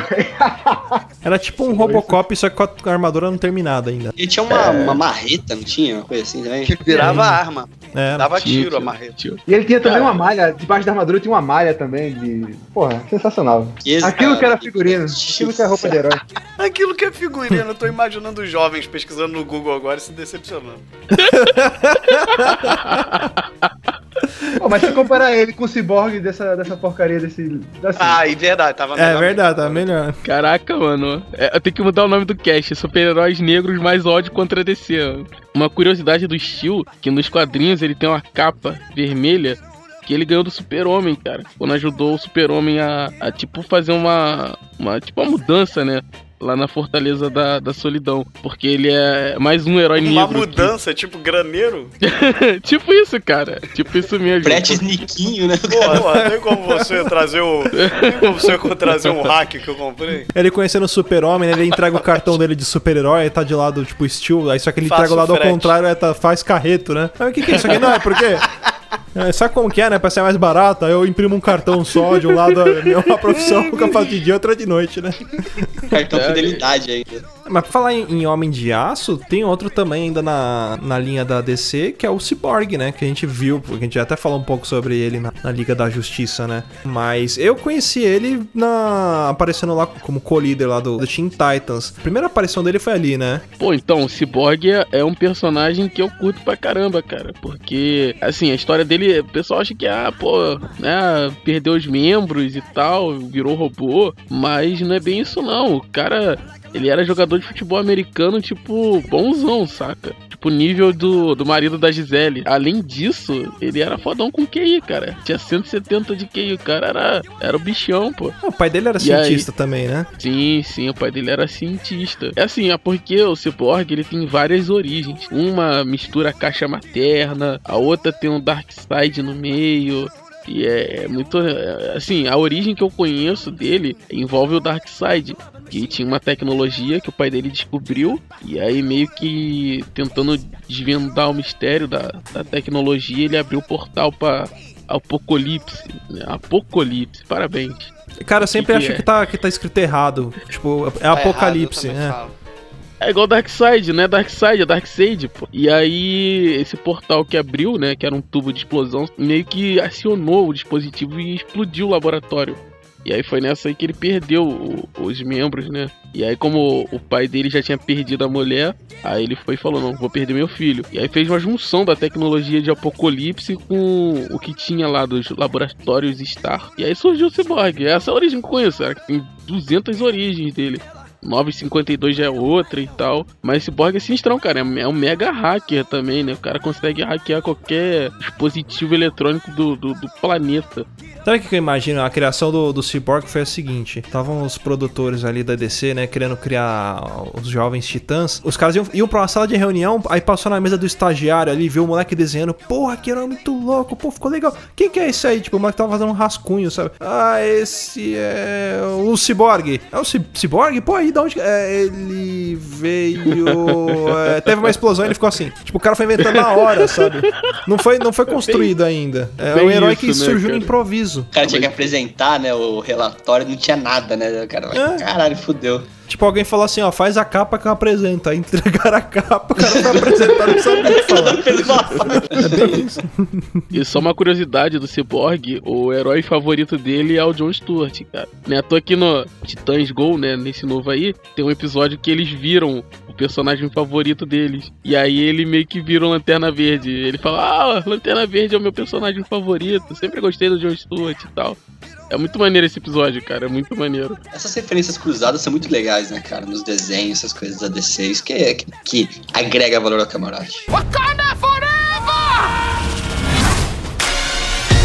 Era tipo um Robocop, só que com a armadura não terminada ainda. Ele tinha uma, é... uma marreta, não tinha? Uma coisa assim também. Que virava é. arma. É, dava tiro, tiro a marreta. Tiro. E ele tinha também é. uma malha, debaixo da armadura tinha uma malha também. De... Porra, sensacional. Yes, aquilo cara, que era figurino, aquilo que é roupa de herói. Aquilo que é figurino, eu tô imaginando os jovens pesquisando no Google agora e se decepcionando. Pô, mas se comparar ele com o Cyborg dessa, dessa porcaria desse... Assim. Ah, é verdade, tava melhor. É verdade, tava melhor. Caraca, mano. É, eu tenho que mudar o nome do cast. Super-heróis negros mais ódio contra a D C. Mano. Uma curiosidade do Steel, que nos quadrinhos ele tem uma capa vermelha que ele ganhou do Super-Homem, cara. Quando ajudou o Super-Homem a, a tipo, fazer uma, uma... Tipo, uma mudança, né? Lá na Fortaleza da, da Solidão. Porque ele é mais um herói uma negro. Uma mudança, que... tipo graneiro? Tipo isso, cara. Tipo isso mesmo. Pretes Niquinho, né? Pô, tem como você trazer o... Tem como você trazer um hack que eu comprei? Ele conhecendo o Super-Homem, né? Ele entrega o cartão dele de super-herói, tá de lado, tipo, Steel. Aí só que ele Faço entrega o lado frete. Ao contrário, é, tá, faz carreto, né? Mas o que que é isso aqui? Não, é porque... É, sabe como que é, né? Pra ser mais barato, eu imprimo um cartão só, de um lado é uma profissão, que eu faço de dia, outra de noite, né? Cartão fidelidade ainda. Mas pra falar em, em Homem de Aço, tem outro também ainda na, na linha da D C, que é o Cyborg, né? Que a gente viu, porque a gente até falou um pouco sobre ele na, na Liga da Justiça, né? Mas eu conheci ele na, aparecendo lá como co-líder lá do, do Teen Titans. A primeira aparição dele foi ali, né? Pô, então, o Cyborg é, é um personagem que eu curto pra caramba, cara. Porque, assim, a história dele, o pessoal acha que, ah, pô, né, perdeu os membros e tal, virou robô, mas não é bem isso não, o cara ele era jogador de futebol americano, tipo, bonzão, saca? Tipo, nível do, do marido da Gisele. Além disso, ele era fodão com Q I, cara. Tinha cento e setenta de Q I, o cara era, era o bichão, pô. O pai dele era e cientista aí... também, né? Sim, sim, o pai dele era cientista. É assim, é porque o Cyborg, ele tem várias origens. Uma mistura a caixa materna, a outra tem um Darkseid no meio... E é muito... Assim, a origem que eu conheço dele envolve o Darkseid, que tinha uma tecnologia que o pai dele descobriu, e aí meio que tentando desvendar o mistério da, da tecnologia, ele abriu o portal pra Apocalipse. Apocalipse, parabéns. Cara, eu sempre que acho que, é? que, tá, que tá escrito errado. Tipo, é tá Apocalipse, errado, né? Falo. É igual Darkseid, né? Darkseid, é Darkseid, pô. E aí, esse portal que abriu, né? Que era um tubo de explosão, meio que acionou o dispositivo e explodiu o laboratório. E aí foi nessa aí que ele perdeu o, os membros, né? E aí, como o pai dele já tinha perdido a mulher, aí ele foi e falou, não, vou perder meu filho. E aí fez uma junção da tecnologia de Apocalipse com o que tinha lá dos laboratórios Star. E aí surgiu o Cyborg. Essa é a origem que eu conheço, cara, que tem duzentas origens dele. nove cinquenta e dois já é outra e tal. Mas esse Cyborg é sinistrão, cara. É um mega hacker também, né? O cara consegue hackear qualquer dispositivo eletrônico do, do, do planeta. Sabe o que eu imagino? A criação do, do Cyborg foi a seguinte. Estavam os produtores ali da D C, né? Querendo criar os Jovens Titãs. Os caras iam, iam pra uma sala de reunião, aí passou na mesa do estagiário ali, viu o moleque desenhando. Porra, que era muito louco. Pô, ficou legal. Quem que é esse aí? Tipo, o moleque tava fazendo um rascunho, sabe? Ah, esse é o Cyborg. É o Cyborg? Pô, aí. Da onde... É, ele veio... É, teve uma explosão e ele ficou assim. Tipo, o cara foi inventando na hora, sabe? Não foi, não foi construído bem, ainda. É um herói isso, que surgiu no né, improviso. O cara tinha que apresentar, né, o relatório, não tinha nada, né? O cara vai, é. caralho, fudeu. Tipo, alguém falou assim, ó, faz a capa que eu apresento. Aí entregaram a capa, o cara foi apresentar, não sabe o que falar. É bem isso. E só uma curiosidade do Cyborg, o herói favorito dele é o Jon Stewart, cara. Né, tô aqui no Titãs Go, né, nesse novo aí, tem um episódio que eles viram o personagem favorito deles. E aí ele meio que vira um Lanterna Verde. Ele fala, ah, Lanterna Verde é o meu personagem favorito. Sempre gostei do Jon Stewart e tal. É muito maneiro esse episódio, cara, é muito maneiro. Essas referências cruzadas são muito legais, né, cara? Nos desenhos, essas coisas da D C, isso que, que, que agrega valor ao camarote. Wakanda Forever!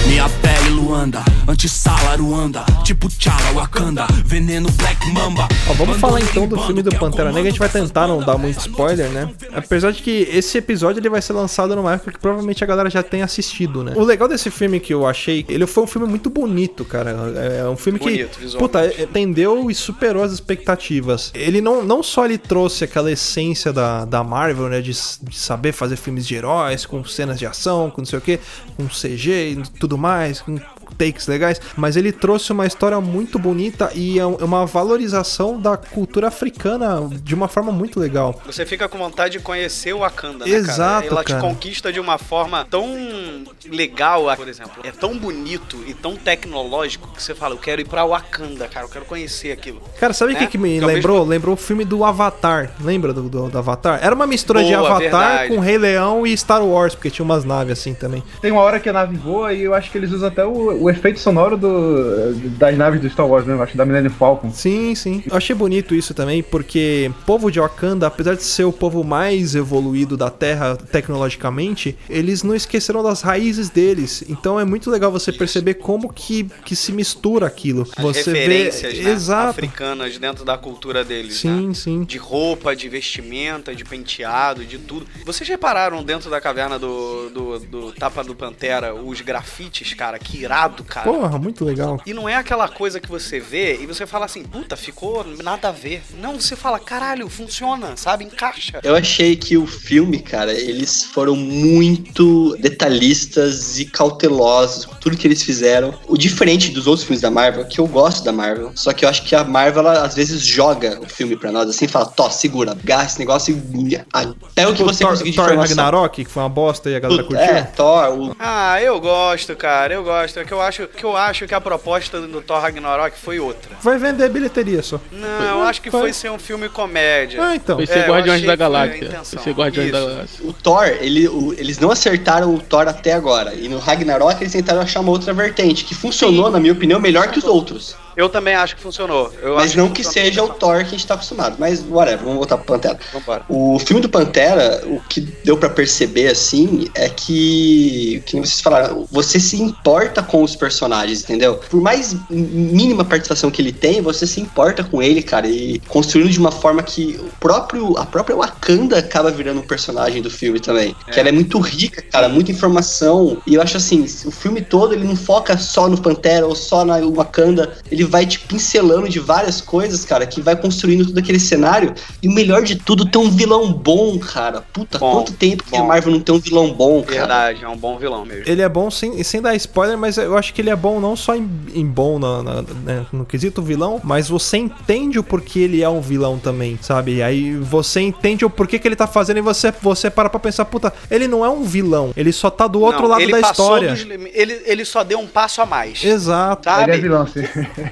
Minha pele Luanda, antissala Ruanda, tipo T'Challa Wakanda, veneno Black Mamba. Ó, vamos falar então do filme do Pantera Negra, a gente vai tentar não dar muito spoiler, né? Apesar de que esse episódio ele vai ser lançado numa época que provavelmente a galera já tenha assistido, né? O legal desse filme que eu achei, ele foi um filme muito bonito, cara. É um filme bonito, que, puta, atendeu e superou as expectativas. Ele não, não só ele trouxe aquela essência da, da Marvel, né? De, de saber fazer filmes de heróis, com cenas de ação, com não sei o quê, com C G e tudo mais, com takes legais, mas ele trouxe uma história muito bonita e é uma valorização da cultura africana de uma forma muito legal. Você fica com vontade de conhecer o Wakanda, né, exato, cara? Ela cara. te conquista de uma forma tão legal, por exemplo. É tão bonito e tão tecnológico que você fala, eu quero ir pra Wakanda, cara, eu quero conhecer aquilo. Cara, sabe o né? que, que me Talvez lembrou? Me... Lembrou o filme do Avatar. Lembra do, do, do Avatar? Era uma mistura Boa, de Avatar verdade. com Rei Leão e Star Wars, porque tinha umas naves assim também. Tem uma hora que a nave voa e eu acho que eles usam até o O efeito sonoro do, das naves do Star Wars, né? Acho que da Millennium Falcon. Sim, sim. Eu achei bonito isso também, porque o povo de Wakanda, apesar de ser o povo mais evoluído da Terra tecnologicamente, eles não esqueceram das raízes deles. Então é muito legal você isso. perceber como que, que se mistura aquilo. As você referências vê... né? Exato. Africanas dentro da cultura deles. Sim, né? sim. De roupa, de vestimenta, de penteado, de tudo. Vocês repararam dentro da caverna do, do, do Tapa do Pantera os grafites, cara, que irado. Cara. Porra, muito legal. E não é aquela coisa que você vê e você fala assim, puta, ficou nada a ver. Não, você fala, caralho, funciona, sabe? Encaixa. Eu achei que o filme, cara, eles foram muito detalhistas e cautelosos com tudo que eles fizeram. O diferente dos outros filmes da Marvel, que eu gosto da Marvel, só que eu acho que a Marvel, ela, às vezes, joga o filme pra nós, assim, fala, tó, segura, garra esse negócio e... até o que você conseguir de Thor Ragnarok, que foi uma bosta e a galera curtiu. É, Thor. Ah, eu gosto, cara, eu gosto, que eu acho que eu acho que a proposta do Thor Ragnarok foi outra. Vai vender bilheteria só. Não, eu acho que foi, foi ser um filme comédia. Ah, então. Foi ser é, Guardiões da Galáxia. Foi ser Guardiões da Galáxia. O Thor, ele, o, eles não acertaram o Thor até agora. E no Ragnarok eles tentaram achar uma outra vertente, que funcionou, Sim. na minha opinião, melhor que os outros. Eu também acho que funcionou. Eu mas não que, que seja o Thor que a gente tá acostumado. Mas, whatever, vamos voltar pro Pantera. Vambora. O filme do Pantera, o que deu pra perceber, assim, é que, que vocês falaram, você se importa com os personagens, entendeu? Por mais mínima participação que ele tem, você se importa com ele, cara, e construindo de uma forma que o próprio, a própria Wakanda acaba virando um personagem do filme também. É. Que ela é muito rica, cara, muita informação. E eu acho assim, o filme todo, ele não foca só no Pantera ou só na Wakanda. Ele vai te pincelando de várias coisas, cara, que vai construindo todo aquele cenário. E o melhor de tudo, tem um vilão bom, cara. Puta, bom, quanto tempo bom. Que a Marvel não tem um vilão bom, cara. Verdade, é um bom vilão mesmo. Ele é bom sem, sem dar spoiler, mas eu acho que ele é bom não só em, em bom na, na, na, no quesito vilão, mas você entende o porquê ele é um vilão também, sabe? Aí você entende o porquê que ele tá fazendo e você, você para pra pensar, puta, ele não é um vilão, ele só tá do outro não, lado da história. Dos, ele, ele só deu um passo a mais. Exato. Sabe? Ele é vilão, sim.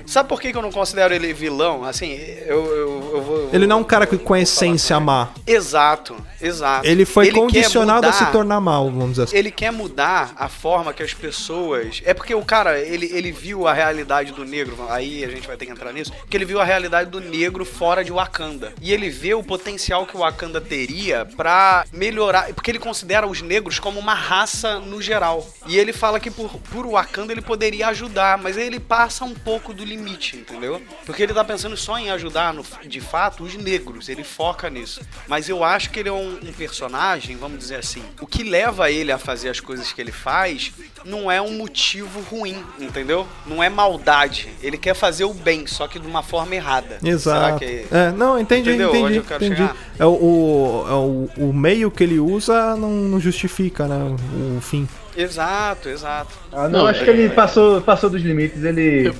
Sabe por que eu não considero ele vilão? Assim, eu, eu, eu vou... Ele não é um cara que com a essência má. Exato, exato. Ele foi ele condicionado mudar, a se tornar mal, vamos dizer assim. Ele quer mudar a forma que as pessoas... É porque o cara, ele, ele viu a realidade do negro, aí a gente vai ter que entrar nisso, porque ele viu a realidade do negro fora de Wakanda. E ele vê o potencial que o Wakanda teria pra melhorar, porque ele considera os negros como uma raça no geral. E ele fala que por, por Wakanda ele poderia ajudar, mas ele passa um pouco do limite, entendeu? Porque ele tá pensando só em ajudar, no, de fato, os negros. Ele foca nisso. Mas eu acho que ele é um, um personagem, vamos dizer assim, o que leva ele a fazer as coisas que ele faz não é um motivo ruim, entendeu? Não é maldade. Ele quer fazer o bem, só que de uma forma errada. Exato. Será que é... É, não, entendi, entendeu? entendi. entendi. É o, o, o meio que ele usa não, não justifica, né? O, o fim. Exato, exato. Ah, não, não, acho é, que ele é. passou, passou dos limites, ele,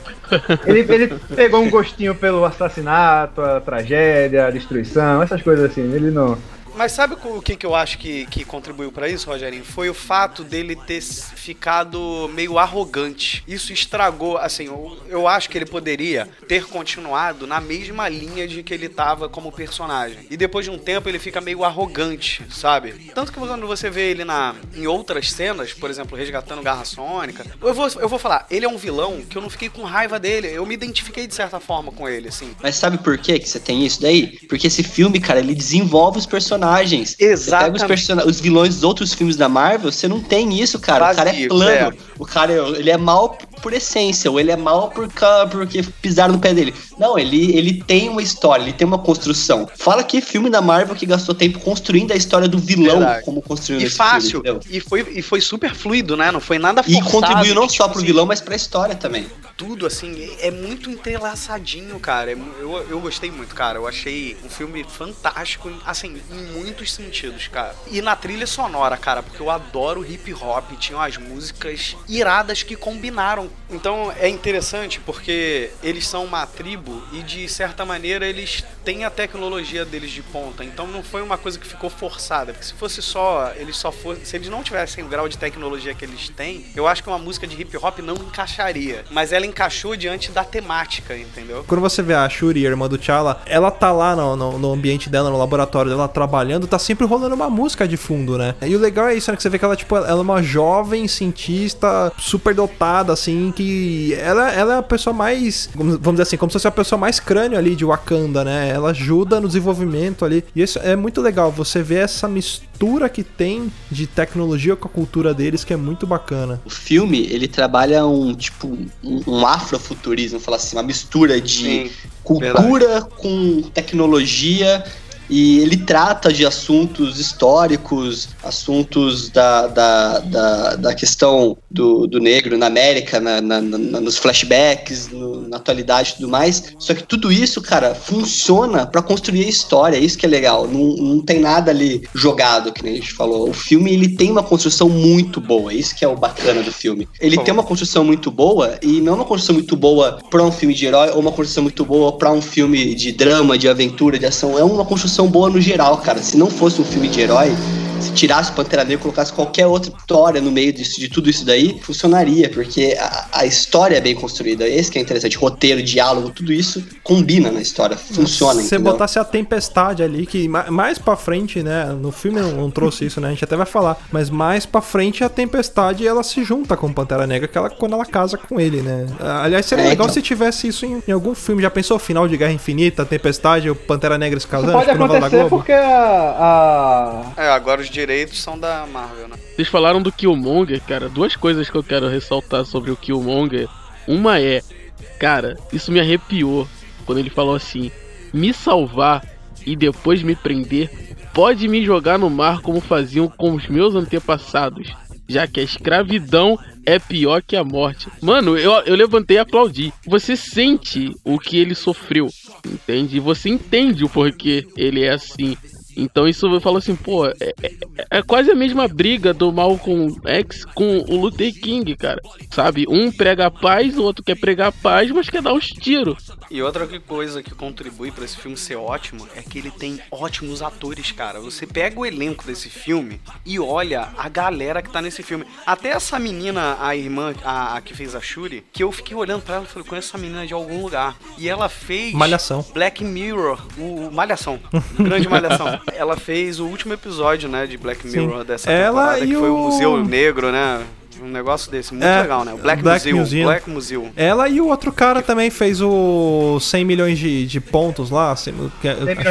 ele, ele pegou um gostinho pelo assassinato, a tragédia, a destruição, essas coisas assim, ele não... Mas sabe o que, que eu acho que, que contribuiu pra isso, Rogerinho? Foi o fato dele ter ficado meio arrogante. Isso estragou, assim, eu, eu acho que ele poderia ter continuado na mesma linha de que ele tava como personagem. E depois de um tempo ele fica meio arrogante, sabe? Tanto que quando você vê ele na, em outras cenas, por exemplo, resgatando Garra Sônica, eu vou, eu vou falar, ele é um vilão que eu não fiquei com raiva dele, eu me identifiquei de certa forma com ele, assim. Mas sabe por que que você tem isso daí? Porque esse filme, cara, ele desenvolve os personagens. Exato. Os, person- os vilões dos outros filmes da Marvel, você não tem isso, cara. Vazio, o cara é plano. É. O cara ele é mal por essência, ou ele é mal por ca- porque pisaram no pé dele. Não, ele, ele tem uma história, ele tem uma construção. Fala que filme da Marvel que gastou tempo construindo a história do vilão, verdade. Como construiu esse fácil, filme. E fácil. E foi super fluido, né? Não foi nada forçado. E contribuiu não só tipo pro assim, vilão, mas pra história também. Tudo, assim, é muito entrelaçadinho, cara. Eu, eu gostei muito, cara. Eu achei um filme fantástico, assim, em muitos sentidos, cara. E na trilha sonora, cara, porque eu adoro hip hop, tinham as músicas iradas que combinaram. Então é interessante porque eles são uma tribo e de certa maneira eles têm a tecnologia deles de ponta. Então não foi uma coisa que ficou forçada, porque se fosse só, eles só fossem, se eles não tivessem o grau de tecnologia que eles têm, eu acho que uma música de hip hop não encaixaria. Mas ela encaixou diante da temática, entendeu? Quando você vê a Shuri, a irmã do T'Challa, ela tá lá no, no, no ambiente dela, no laboratório dela, trabalhando, tá sempre rolando uma música de fundo, né? E o legal é isso, né? Que você vê que ela, tipo, ela é uma jovem cientista super dotada, assim, que ela, ela é a pessoa mais, vamos dizer assim, como se fosse a pessoa mais crânio ali de Wakanda, né? Ela ajuda no desenvolvimento ali. E isso é muito legal, você vê essa mistura que tem de tecnologia com a cultura deles, que é muito bacana. O filme, ele trabalha um, tipo, um, um afrofuturismo, falar assim, uma mistura de Sim, cultura verdade. Com tecnologia. E ele trata de assuntos históricos, assuntos da, da, da, da questão do, do negro na América, na, na, na, nos flashbacks, no, na atualidade e tudo mais. Só que tudo isso, cara, funciona pra construir a história, isso que é legal. Não, não tem nada ali jogado, que nem a gente falou. O filme, ele tem uma construção muito boa, isso que é o bacana do filme. Ele tem uma construção muito boa, e não uma construção muito boa pra um filme de herói, ou uma construção muito boa pra um filme de drama, de aventura, de ação. É uma construção boa no geral, cara. Se não fosse um filme de herói, se tirasse o Pantera Negra e colocasse qualquer outra história no meio disso, de tudo isso daí, funcionaria, porque a, a história é bem construída. Esse que é interessante, roteiro, diálogo, tudo isso combina na história, funciona. Se você botasse a Tempestade ali, que mais pra frente, né, no filme não, não trouxe isso, né, a gente até vai falar, mas mais pra frente a Tempestade, ela se junta com o Pantera Negra, que ela, quando ela casa com ele, né. Aliás, seria é, legal então. se tivesse isso em, em algum filme. Já pensou, final de Guerra Infinita, Tempestade, o Pantera Negra se casando? Isso pode tipo, acontecer porque a... a... É, agora os direitos são da Marvel, né. Vocês falaram do Killmonger, cara, duas coisas que eu quero ressaltar sobre o Killmonger. Uma é, cara, isso me arrepiou quando ele falou assim: me salvar e depois me prender, pode me jogar no mar como faziam com os meus antepassados, já que a escravidão é pior que a morte. Mano, eu, eu levantei e aplaudi. Você sente o que ele sofreu, entende? E você entende o porquê ele é assim. Então isso eu falo assim, pô, é, é, é quase a mesma briga do Malcolm X com o Luther King, cara. Sabe, um prega a paz, o outro quer pregar a paz, mas quer dar uns tiros. E outra coisa que contribui pra esse filme ser ótimo é que ele tem ótimos atores, cara. Você pega o elenco desse filme e olha a galera que tá nesse filme. Até essa menina, a irmã, a, a que fez a Shuri, que eu fiquei olhando pra ela e falei, conheço essa menina de algum lugar. E ela fez... Malhação. Black Mirror, o, o Malhação, grande Malhação. Ela fez o último episódio, né, de Black Mirror, sim, dessa ela temporada, que foi o... o Museu Negro, né? Um negócio desse, muito é, legal, né? O Black, Black Museum, Museum. Black Museum. Ela e o outro cara que... também fez o cem milhões de, de pontos lá. cem milhões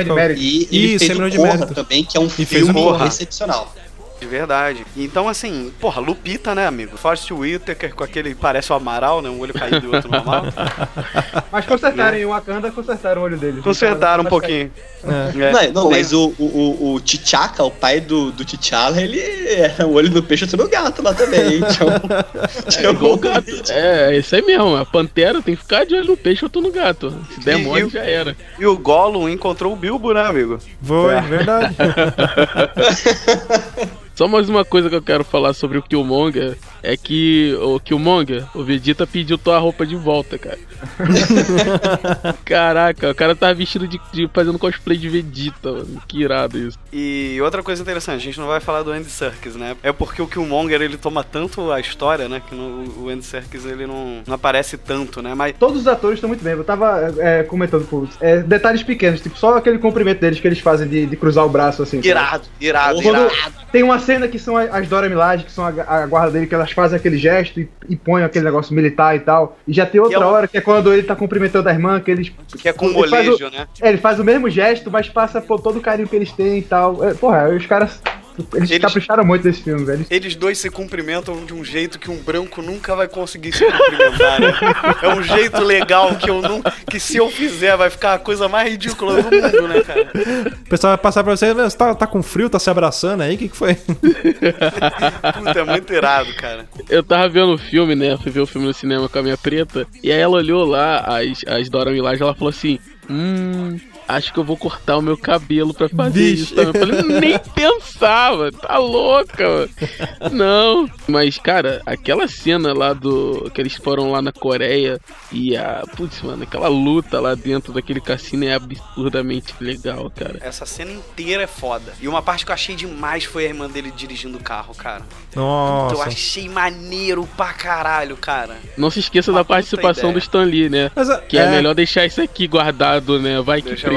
de mérito. E, e ele fez cem milhões de mérito também, que é um filme excepcional. De verdade. Então, assim, porra, Lupita, né, amigo? Forrest Whitaker com aquele, parece o Amaral, né? Um olho caído e outro normal. Mas consertaram, em Wakanda consertaram o olho dele. Consertaram um pouquinho. É. É. Não, não, mas o, o, o T'Chaka, o pai do, do T'Challa, ele é o olho do peixe e o gato lá também, hein? É igual o gato. É, isso aí mesmo. A pantera tem que ficar de olho no peixe ou no gato. Se demônio, já era. E o Gollum encontrou o Bilbo, né, amigo? Foi, é verdade. Só mais uma coisa que eu quero falar sobre o Killmonger, é que o Killmonger, o Vegeta pediu tua roupa de volta, cara. Caraca, o cara tava vestido de, de fazendo cosplay de Vegeta, mano. Que irado isso. E outra coisa interessante, a gente não vai falar do Andy Serkis, né? É porque o Killmonger, ele toma tanto a história, né? Que no, o Andy Serkis, ele não, não aparece tanto, né? Mas todos os atores estão muito bem. Eu tava é, comentando com é, detalhes pequenos, tipo, só aquele comprimento deles que eles fazem de, de cruzar o braço, assim. Irado, sabe? irado, Quando irado. Tem uma cena que são as Dora Milaje, que são a, a guarda dele, que elas fazem aquele gesto e, e põem aquele negócio militar e tal. E já tem outra é uma... hora que é quando ele tá cumprimentando a irmã, que eles... Que é com molejo, né? É, ele faz o mesmo gesto, mas passa por todo o carinho que eles têm e tal. É, porra, os caras... Eles, eles capricharam muito desse filme, velho. Eles dois se cumprimentam de um jeito que um branco nunca vai conseguir se cumprimentar, né? É um jeito legal que eu nunca, que se eu fizer vai ficar a coisa mais ridícula do mundo, né, cara? O pessoal vai passar pra você, você tá, tá com frio, tá se abraçando aí, o que que foi? Puta, é muito irado, cara. Eu tava vendo o filme, né, fui ver o filme no cinema com a minha preta, e aí ela olhou lá, as, as Dora Milaje, ela falou assim, hum... acho que eu vou cortar o meu cabelo pra fazer Bicho. isso também. Eu falei, nem pensava, tá louca, mano. Não. Mas, cara, aquela cena lá do... que eles foram lá na Coreia e a... Putz, mano, aquela luta lá dentro daquele cassino é absurdamente legal, cara. Essa cena inteira é foda. E uma parte que eu achei demais foi a irmã dele dirigindo o carro, cara. Nossa. Eu achei maneiro pra caralho, cara. Não se esqueça uma da participação ideia. do Stan Lee, né? Mas, que é... é melhor deixar isso aqui guardado, né? Vai que... Deixa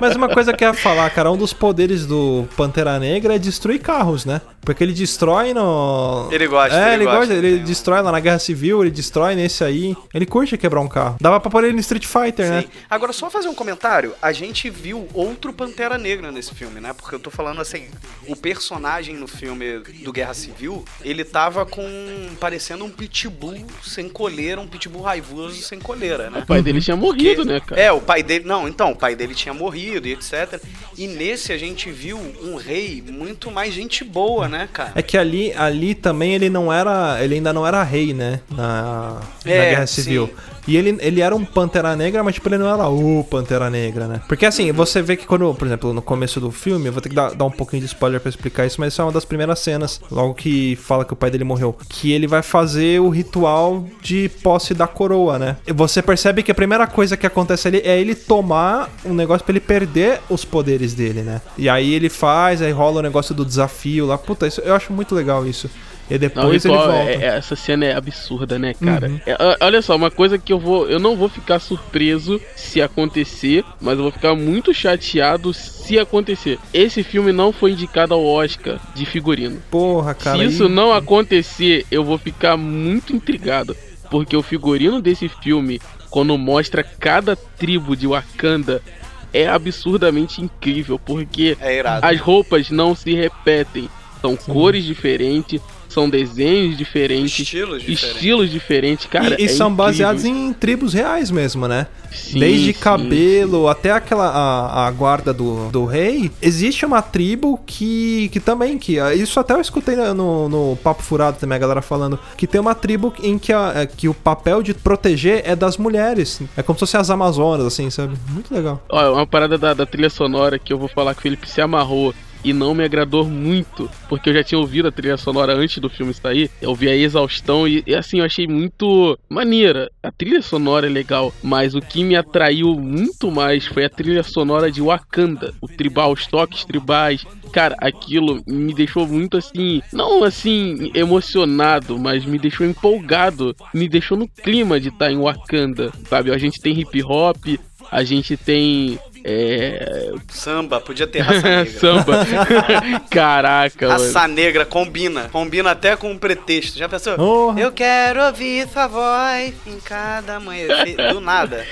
Mas uma coisa que eu ia falar, cara, um dos poderes do Pantera Negra é destruir carros, né? Porque ele destrói no... Ele gosta, é, ele, ele gosta. gosta ele destrói lá na Guerra Civil, ele destrói nesse aí. Ele curte quebrar um carro. Dava pra pôr ele no Street Fighter, Sim. né? Agora, só fazer um comentário. A gente viu outro Pantera Negra nesse filme, né? Porque eu tô falando assim, o personagem no filme do Guerra Civil, ele tava com... parecendo um pitbull sem coleira, um pitbull raivoso sem coleira, né? O pai dele tinha morrido, Porque... né, cara? É, o pai dele... Não, então, o pai dele tinha morrido e etcétera. E nesse a gente viu um rei muito mais gente boa, né, cara? É que ali, ali também ele não era... Ele ainda não era rei, né? Na, é, na Guerra Civil. Sim. E ele, ele era um Pantera Negra, mas tipo, ele não era o Pantera Negra, né? Porque assim, você vê que quando, por exemplo, no começo do filme, eu vou ter que dar, dar um pouquinho de spoiler pra explicar isso, mas isso é uma das primeiras cenas, logo que fala que o pai dele morreu, que ele vai fazer o ritual de posse da coroa, né? E você percebe que a primeira coisa que acontece ali é ele tomar um negócio pra ele perder os poderes dele, né? E aí ele faz, aí rola o negócio do desafio lá. Puta, isso, eu acho muito legal isso. E depois não, igual, ele volta. É, essa cena é absurda, né, cara? Uhum. É, olha só, uma coisa que eu vou... Eu não vou ficar surpreso se acontecer, mas eu vou ficar muito chateado se acontecer. Esse filme não foi indicado ao Oscar de figurino. Porra, cara. Se isso aí... não acontecer, eu vou ficar muito intrigado. Porque o figurino desse filme, quando mostra cada tribo de Wakanda... é absurdamente incrível, porque é as roupas não se repetem. São Sim. cores diferentes, são desenhos diferentes, estilos diferentes. Estilos diferentes, cara, e e é são incrível. Baseados em tribos reais mesmo, né? Sim, Desde sim, cabelo sim. até aquela a, a guarda do, do rei. Existe uma tribo que, que também, que isso até eu escutei no, no Papo Furado também, a galera falando, que tem uma tribo em que, a, que o papel de proteger é das mulheres. É como se fossem as Amazonas, assim, sabe? Muito legal. Olha, uma parada da, da trilha sonora que eu vou falar que o Felipe se amarrou. E não me agradou muito, porque eu já tinha ouvido a trilha sonora antes do filme sair. Eu ouvi a exaustão e, e assim, eu achei muito maneira. A trilha sonora é legal, mas o que me atraiu muito mais foi a trilha sonora de Wakanda. O tribal, os toques tribais. Cara, aquilo me deixou muito assim, não assim emocionado, mas me deixou empolgado. Me deixou no clima de estar em Wakanda, sabe? A gente tem hip hop, a gente tem... É... Samba, podia ter raça negra. Samba. Caraca, raça mano. Raça negra combina. Combina até com um pretexto. Já pensou? Oh. Eu quero ouvir sua voz em cada manhã. Do nada.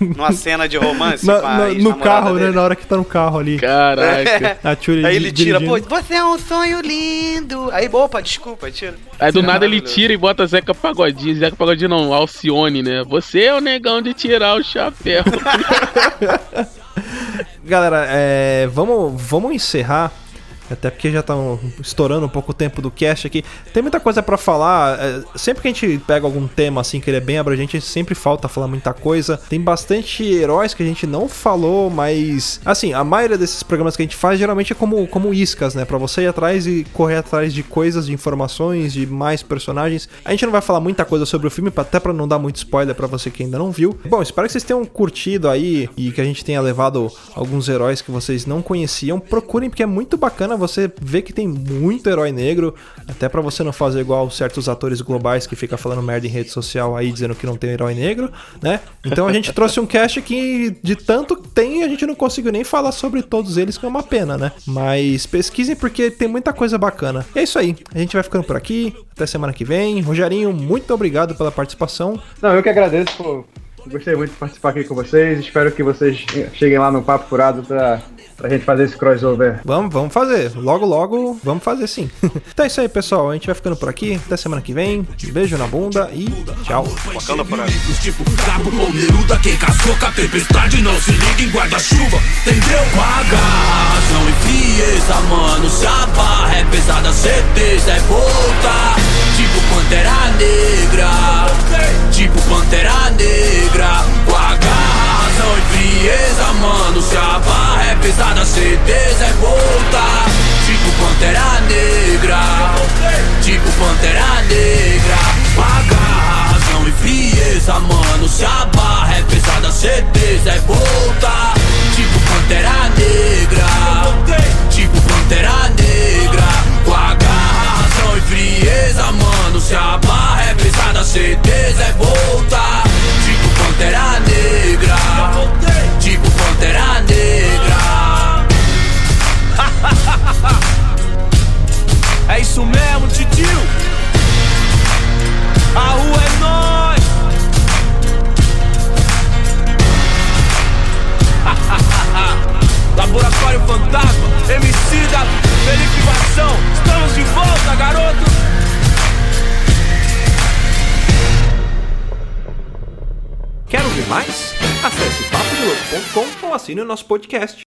No, numa cena de romance. Na, com a no no carro, dele. Né? Na hora que tá no carro ali. Caraca. A Shuri aí ele tira, dirigindo. Pô, você é um sonho lindo. Aí, opa, desculpa, tira. Aí do nada ele tira e bota Zeca Pagodinho. Zeca Pagodinho não, Alcione, né? Você é o negão de tirar o chapéu. Galera, é, vamos, vamos encerrar, até porque já tá um, estourando um pouco o tempo do cast aqui. Tem muita coisa pra falar, é, sempre que a gente pega algum tema assim que ele é bem abrangente, sempre falta falar muita coisa. Tem bastante heróis que a gente não falou, mas assim, a maioria desses programas que a gente faz geralmente é como, como iscas, né, pra você ir atrás e correr atrás de coisas, de informações, de mais personagens. A gente não vai falar muita coisa sobre o filme, até pra não dar muito spoiler pra você que ainda não viu. Bom, espero que vocês tenham curtido aí e que a gente tenha levado alguns heróis que vocês não conheciam. Procurem, porque é muito bacana você vê que tem muito herói negro, até pra você não fazer igual certos atores globais que fica falando merda em rede social aí, dizendo que não tem herói negro, né? Então a gente trouxe um cast que de tanto tem, a gente não conseguiu nem falar sobre todos eles, que é uma pena, né? Mas pesquisem, porque tem muita coisa bacana. E é isso aí, a gente vai ficando por aqui, até semana que vem. Rogerinho, muito obrigado pela participação. Não, eu que agradeço, pô. Gostei muito de participar aqui com vocês, espero que vocês cheguem lá no Papo Furado pra, pra gente fazer esse crossover. Vamos, vamos fazer, logo logo vamos fazer sim. Então é isso aí, pessoal, a gente vai ficando por aqui, até semana que vem, beijo na bunda e tchau. Bacana pra tipo cabo palmeiruda, quem casou com a tempestade não se liga em guarda-chuva, entendeu? Paga, não enfieza, mano, chapa, é pesada, certeza é volta, tipo Pantera Negra, tipo Pantera Negra. Com a garração e frieza, mano, se a barra é pesada, certeza é volta. Tipo Pantera Negra, tipo Pantera Negra. Com a garração e frieza, mano, se a barra é pesada, certeza é volta. Tipo Pantera Negra, tipo Pantera Negra. Com a garração e frieza, mano, se a barra é pesada, certeza é volta. Pantera Negra, tipo Pantera Negra. É isso mesmo, titio. A rua é nóis. Laboratório Fantasma, M C da Felipe Vação. Estamos de volta, garoto. Quer ouvir mais? Acesse papo de louco ponto com ou assine o nosso podcast.